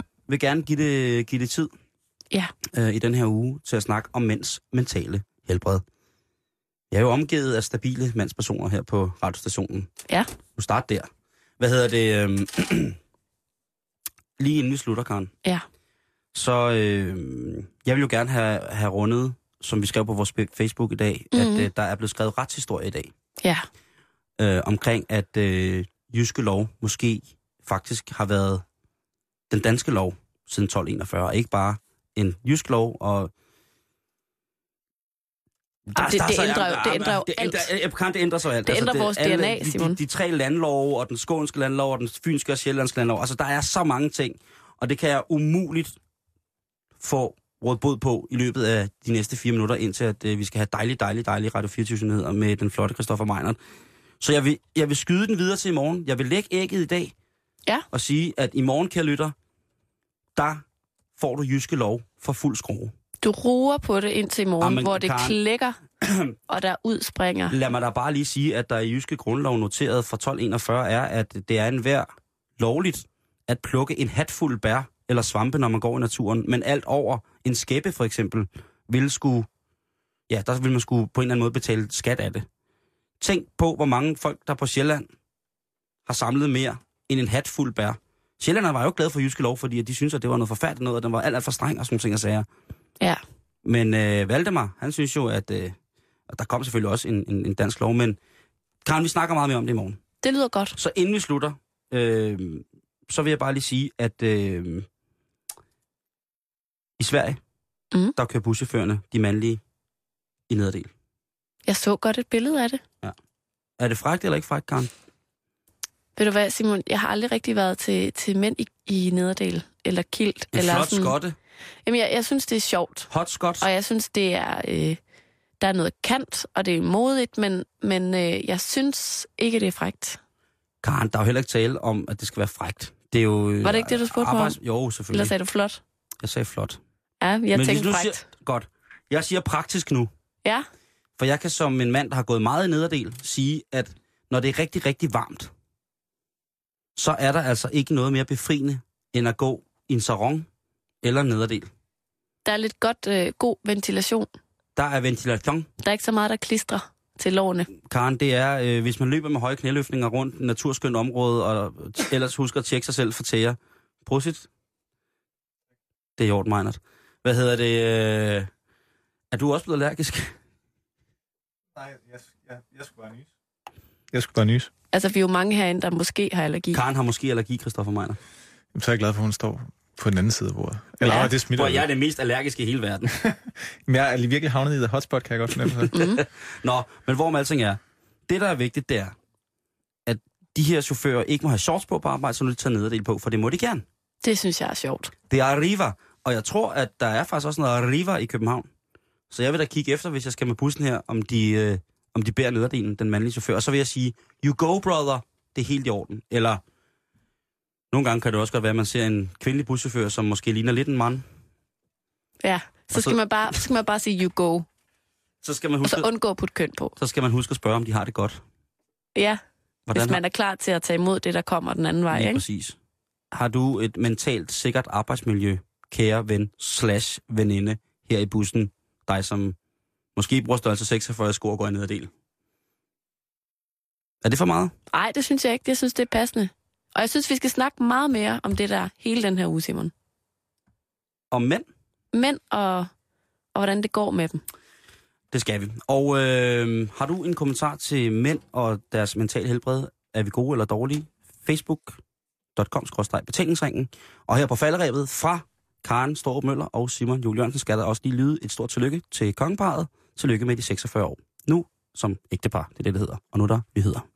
Jeg vil gerne give det, give det tid. Ja. Øh, i den her uge til at snakke om mænds mentale helbred. Jeg er jo omgivet af stabile mandspersoner her på radiostationen. Ja. Du start der. Hvad hedder det? Øh, lige inden vi slutter, Karen. Ja. Så øh, jeg vil jo gerne have, have rundet, som vi skrev på vores Facebook i dag, mm. at øh, der er blevet skrevet retshistorie i dag. Ja. Øh, omkring, at øh, Jyske Lov måske faktisk har været den danske lov siden tolv enogfyrre, og ikke bare en jysk lov, og... Der, det, der det, ændrer, jo, det ændrer jo det ændrer, alt. Kan, det ændrer så alt. Det ændrer altså, det, vores alle, D N A, Simon. De, de, de tre landlove, og den skånske landlov, og den fynske og sjællandske landlov, altså der er så mange ting, og det kan jeg umuligt få råd bod på i løbet af de næste fire minutter, indtil at øh, vi skal have dejlig, dejlig, dejlig Radio fireogtyve-nyheder med den flotte Christoffer Meinert. Så jeg vil, jeg vil skyde den videre til i morgen. Jeg vil lægge ægget i dag, ja. Og sige, at i morgen, kære lytter, der... får du Jyske Lov for fuld skrue. Du roer på det indtil i morgen, Amen, hvor det Karen, klikker, og der udspringer. Lad mig da bare lige sige, at der i Jyske Grundlov noteret fra tolv enogfyrre er, at det er enhver lovligt at plukke en hatfuld bær eller svampe, når man går i naturen. Men alt over en skæppe for eksempel, ville skulle, ja, der ville man skulle på en eller anden måde betale skat af det. Tænk på, hvor mange folk, der på Sjælland har samlet mere end en hatfuld bær. Sjællanderne var jo ikke glade for Jyske Lov, fordi de syntes, at det var noget forfærdeligt noget, og den var alt, alt for streng og sådan nogle ting og sager. Ja. Men øh, Valdemar, han synes jo, at øh, der kom selvfølgelig også en, en, en dansk lov, men Karen, vi snakker meget mere om det i morgen. Det lyder godt. Så inden vi slutter, øh, så vil jeg bare lige sige, at øh, i Sverige, mm. der kører buschaufførerne, de mandlige, i nederdel. Jeg så godt et billede af det. Ja. Er det frækt eller ikke frækt, Karen? Ved du hvad, Simon, jeg har aldrig rigtig været til, til mænd i, i nederdel, eller kilt. En eller flot sådan. Skotte. Jamen, jeg, jeg synes, det er sjovt. Hot skot. Og jeg synes, det er, øh, der er noget kant, og det er modigt, men, men øh, jeg synes ikke, det er frækt. Karen, der er jo heller ikke tale om, at det skal være frækt. Det er jo... Var det ikke det, du spurgte arbejds... mig om? Jo, selvfølgelig. Eller sagde du flot? Jeg sagde flot. Ja, jeg men tænkte frækt. Siger... Godt. Jeg siger praktisk nu. Ja. For jeg kan som en mand, der har gået meget i nederdel, sige, at når det er rigtig, rigtig varmt, så er der altså ikke noget mere befriende, end at gå i en sarong eller en nederdel. Der er lidt godt, øh, god ventilation. Der er ventilation. Der er ikke så meget, der klistrer til lårene. Karen, det er, øh, hvis man løber med høje knæløftninger rundt en naturskønt område, og t- ellers husker at tjekke sig selv for tæer. Prosit. Det er Hjort Meinert. Hvad hedder det? Øh, er du også blevet allergisk? Nej, jeg, jeg, jeg skulle bare nys. Jeg skulle bare nys. Altså, vi er jo mange herinde, der måske har allergi. Karen har måske allergi, Christoffer Meinert. Jamen, så er jeg glad for, at hun står på den anden side af bordet. Eller, ja, det smitter. Hvor jeg er den mest allergiske i hele verden. Men jeg er virkelig havnet i det hotspot, kan jeg godt fornemme. mm-hmm. Nå, men hvorom alting er, det der er vigtigt, det er, at de her chauffører ikke må have shorts på på arbejde, så nu de tager nederdel på, for det må de gerne. Det synes jeg er sjovt. Det er Arriva, og jeg tror, at der er faktisk også noget Arriva i København. Så jeg vil da kigge efter, hvis jeg skal med bussen her, om de... Øh, om de bærer nederdelen, den mandlige chauffør. Og så vil jeg sige, you go, brother, det er helt i orden. Eller, nogle gange kan det også godt være, at man ser en kvindelig buschauffør, som måske ligner lidt en mand. Ja, så, så, skal, man bare, så skal man bare sige, you go. Så skal man huske, og så undgå at putte køn på. Så skal man huske at spørge, om de har det godt. Ja. Hvordan hvis man har... er klar til at tage imod det, der kommer den anden vej. Lige ikke? Præcis. Har du et mentalt sikkert arbejdsmiljø, kære ven slash veninde, her i bussen? Dig, som måske bruger størrelse seksogfyrre sko og går i nederdel. Er det for meget? Nej, det synes jeg ikke. Jeg synes, det er passende. Og jeg synes, vi skal snakke meget mere om det der hele den her uge, Simon. Om mænd? Mænd og, og hvordan det går med dem. Det skal vi. Og øh, har du en kommentar til mænd og deres mentale helbred? Er vi gode eller dårlige? facebook punktum com skråstreg betalingsringen. Og her på falderæbet fra Karen Straarup Møller og Simon Jul Jørgensen skal der også lige lyde et stort tillykke til kongeparret. Tillykke med de seksogfyrre år. Nu som ægtepar, det er det, det hedder. Og nu der, vi hedder.